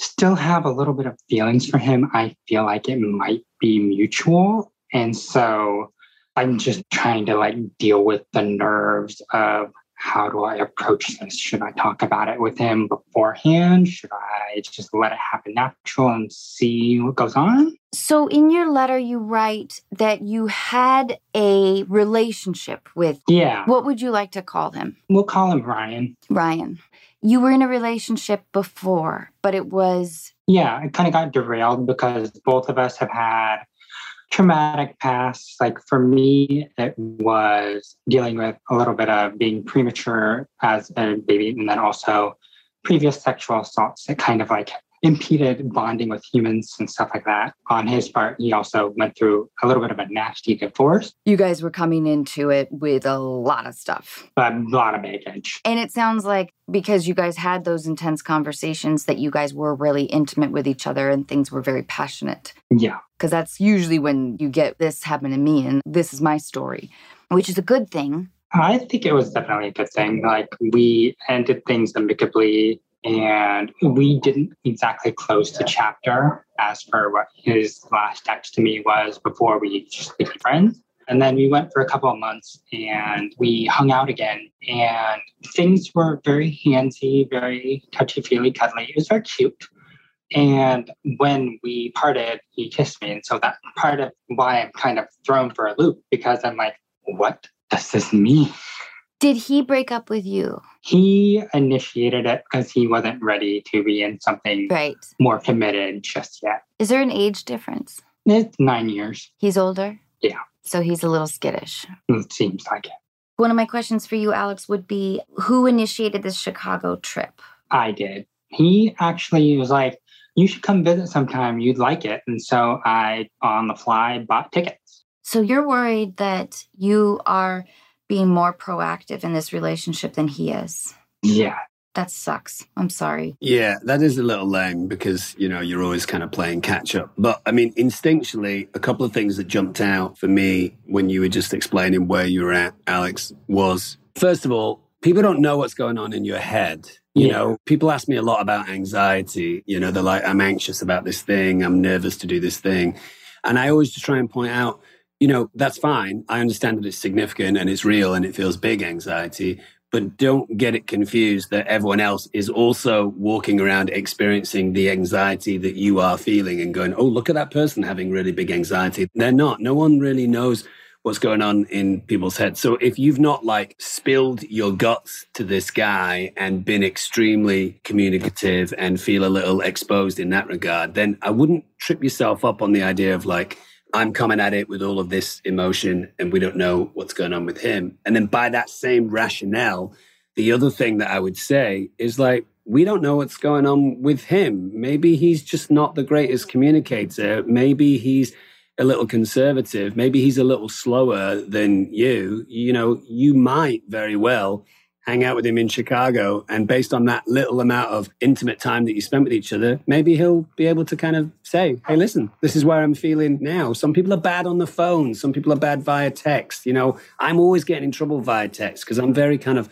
Still have a little bit of feelings for him. I feel like it might be mutual. And so I'm just trying to like deal with the nerves of how do I approach this? Should I talk about it with him beforehand? Should I just let it happen natural and see what goes on? So in your letter, you write that you had a relationship with... Yeah. What would you like to call him? We'll call him Ryan. Ryan. You were in a relationship before, but it was... Yeah, it kind of got derailed because both of us have had traumatic past. Like for me, it was dealing with a little bit of being premature as a baby, and then also previous sexual assaults that kind of like impeded bonding with humans and stuff like that. On his part, he also went through a little bit of a nasty divorce. You guys were coming into it with a lot of stuff. A lot of baggage. And it sounds like because you guys had those intense conversations that you guys were really intimate with each other and things were very passionate. Yeah. Because that's usually when you get this happened to me and this is my story, which is a good thing. I think it was definitely a good thing. Like we ended things amicably and we didn't exactly close the chapter as per what his last text to me was before we just became friends. And then we went for a couple of months and we hung out again and things were very handsy, very touchy-feely, cuddly. It was very cute. And when we parted, he kissed me. And so that part of why I'm kind of thrown for a loop, because I'm like, what does this mean? Did he break up with you? He initiated it because he wasn't ready to be in something right. more committed just yet. Is there an age difference? It's nine years. He's older? Yeah. So he's a little skittish. It seems like it. One of my questions for you, Alex, would be, who initiated this Chicago trip? I did. He actually was like, you should come visit sometime. You'd like it. And so I, on the fly, bought tickets. So you're worried that you are being more proactive in this relationship than he is. Yeah. That sucks. I'm sorry. Yeah, that is a little lame because, you know, you're always kind of playing catch up. But I mean, instinctually, a couple of things that jumped out for me when you were just explaining where you were at, Alex, was, first of all, people don't know what's going on in your head. You yeah. know, people ask me a lot about anxiety. You know, they're like, I'm anxious about this thing. I'm nervous to do this thing. And I always just try and point out, you know, that's fine. I understand that it's significant and it's real and it feels big anxiety, but don't get it confused that everyone else is also walking around experiencing the anxiety that you are feeling and going, oh, look at that person having really big anxiety. They're not. No one really knows what's going on in people's heads. So if you've not like spilled your guts to this guy and been extremely communicative and feel a little exposed in that regard, then I wouldn't trip yourself up on the idea of like, I'm coming at it with all of this emotion and we don't know what's going on with him. And then by that same rationale, the other thing that I would say is like, we don't know what's going on with him. Maybe he's just not the greatest communicator. Maybe he's a little conservative, maybe he's a little slower than you, you know, you might very well hang out with him in Chicago. And based on that little amount of intimate time that you spent with each other, maybe he'll be able to kind of say, hey, listen, this is where I'm feeling now. Some people are bad on the phone. Some people are bad via text. You know, I'm always getting in trouble via text because I'm very kind of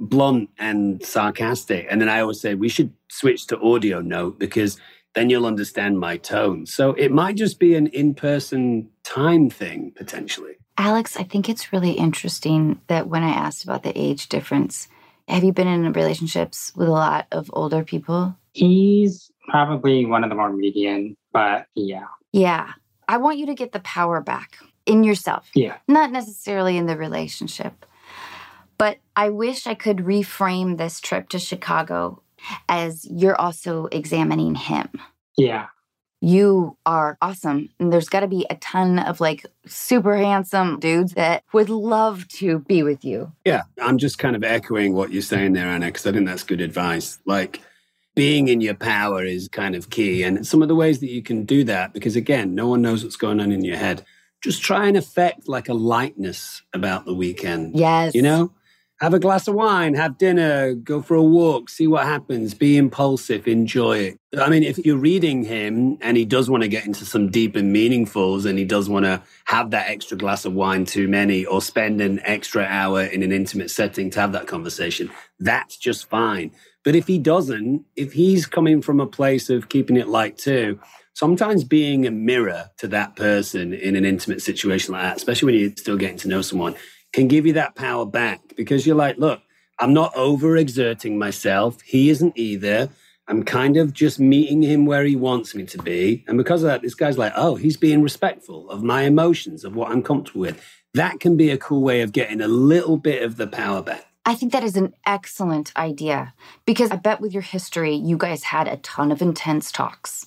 blunt and sarcastic. And then I always say we should switch to audio note because then you'll understand my tone. So it might just be an in-person time thing, potentially. Alex, I think it's really interesting that when I asked about the age difference, have you been in relationships with a lot of older people? He's probably one of the more median, but yeah. Yeah. I want you to get the power back in yourself. Yeah. Not necessarily in the relationship. But I wish I could reframe this trip to Chicago as you're also examining him. Yeah. You are awesome. And there's got to be a ton of like super handsome dudes that would love to be with you. Yeah. I'm just kind of echoing what you're saying there, Anna, because I think that's good advice. Like being in your power is kind of key. And some of the ways that you can do that, because again, no one knows what's going on in your head. Just try and affect like a lightness about the weekend. Yes. You know? Have a glass of wine, have dinner, go for a walk, see what happens, be impulsive, enjoy it. I mean, if you're reading him and he does want to get into some deep and meaningfuls and he does want to have that extra glass of wine too many or spend an extra hour in an intimate setting to have that conversation, that's just fine. But if he doesn't, if he's coming from a place of keeping it light too, sometimes being a mirror to that person in an intimate situation like that, especially when you're still getting to know someone, can give you that power back because you're like, look, I'm not overexerting myself. He isn't either. I'm kind of just meeting him where he wants me to be. And because of that, this guy's like, oh, he's being respectful of my emotions, of what I'm comfortable with. That can be a cool way of getting a little bit of the power back. I think that is an excellent idea, because I bet with your history, you guys had a ton of intense talks.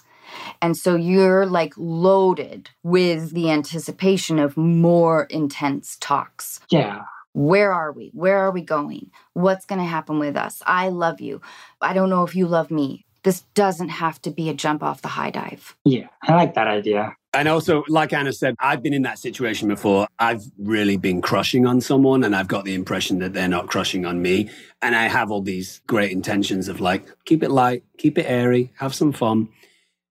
And so you're like loaded with the anticipation of more intense talks. Yeah. Where are we? Where are we going? What's going to happen with us? I love you. I don't know if you love me. This doesn't have to be a jump off the high dive. Yeah, I like that idea. And also, like Anna said, I've been in that situation before. I've really been crushing on someone, and I've got the impression that they're not crushing on me. And I have all these great intentions of like, keep it light, keep it airy, have some fun.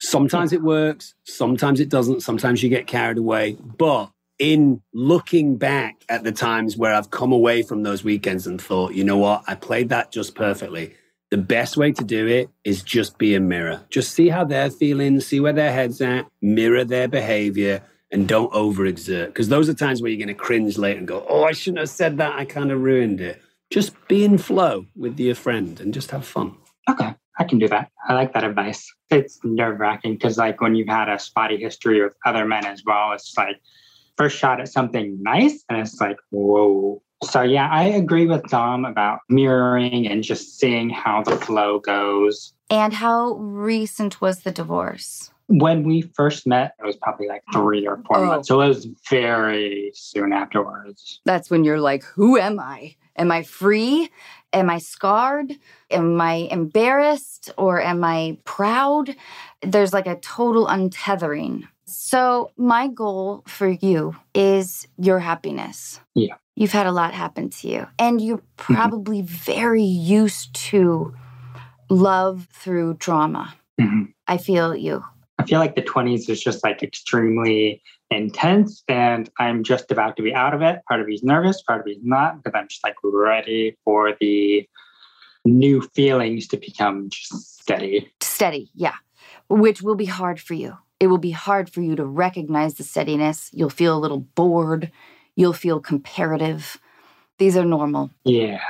Sometimes it works. Sometimes it doesn't. Sometimes you get carried away. But in looking back at the times where I've come away from those weekends and thought, you know what, I played that just perfectly. The best way to do it is just be a mirror. Just see how they're feeling, see where their head's at, mirror their behavior, and don't overexert. Because those are times where you're going to cringe later and go, oh, I shouldn't have said that. I kind of ruined it. Just be in flow with your friend and just have fun. Okay, I can do that. I like that advice. It's nerve-wracking because like when you've had a spotty history with other men as well, it's like first shot at something nice and it's like, whoa. So yeah, I agree with Dom about mirroring and just seeing how the flow goes. And how recent was the divorce? When we first met, it was probably like three or four oh. months. So it was very soon afterwards. That's when you're like, who am I? Am I free? Am I scarred? Am I embarrassed? Or am I proud? There's like a total untethering. So my goal for you is your happiness. Yeah. You've had a lot happen to you. And you're probably mm-hmm. very used to love through drama. Mm-hmm. I feel you. I feel like the twenties is just like extremely intense and I'm just about to be out of it. Part of me's nervous, part of me's not, but I'm just like ready for the new feelings to become just steady. Steady, yeah. Which will be hard for you. It will be hard for you to recognize the steadiness. You'll feel a little bored. You'll feel comparative. These are normal. Yeah.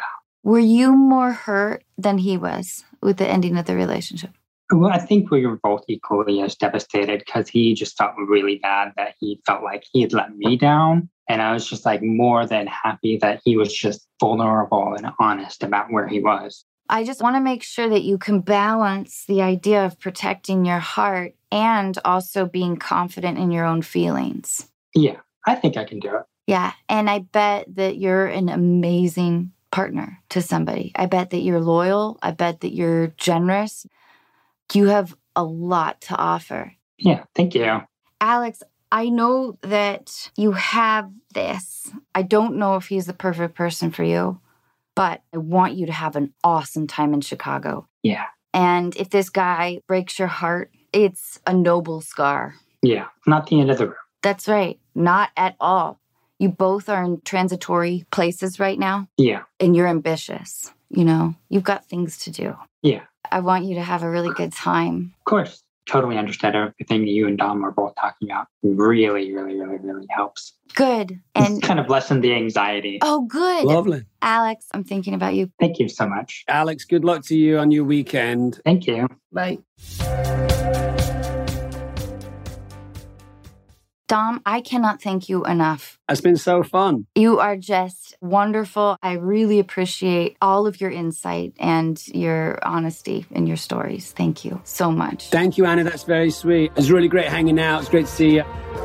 Were you more hurt than he was with the ending of the relationship? Well, I think we were both equally as devastated because he just felt really bad that he felt like he had let me down. And I was just like more than happy that he was just vulnerable and honest about where he was. I just want to make sure that you can balance the idea of protecting your heart and also being confident in your own feelings. Yeah, I think I can do it. Yeah. And I bet that you're an amazing partner to somebody. I bet that you're loyal. I bet that you're generous. You have a lot to offer. Yeah. Thank you. Alex, I know that you have this. I don't know if he's the perfect person for you, but I want you to have an awesome time in Chicago. Yeah. And if this guy breaks your heart, it's a noble scar. Yeah. Not the end of the road. That's right. Not at all. You both are in transitory places right now. Yeah. And you're ambitious, you know. You've got things to do. Yeah. I want you to have a really good time. Of course. Totally understand everything that you and Dom are both talking about. Really, really, really, really helps. Good. And it's kind of lessened the anxiety. Oh, good. Lovely. Alex, I'm thinking about you. Thank you so much. Alex, good luck to you on your weekend. Thank you. Bye. Dom, I cannot thank you enough. It's been so fun. You are just wonderful. I really appreciate all of your insight and your honesty and your stories. Thank you so much. Thank you, Anna. That's very sweet. It was really great hanging out. It's great to see you.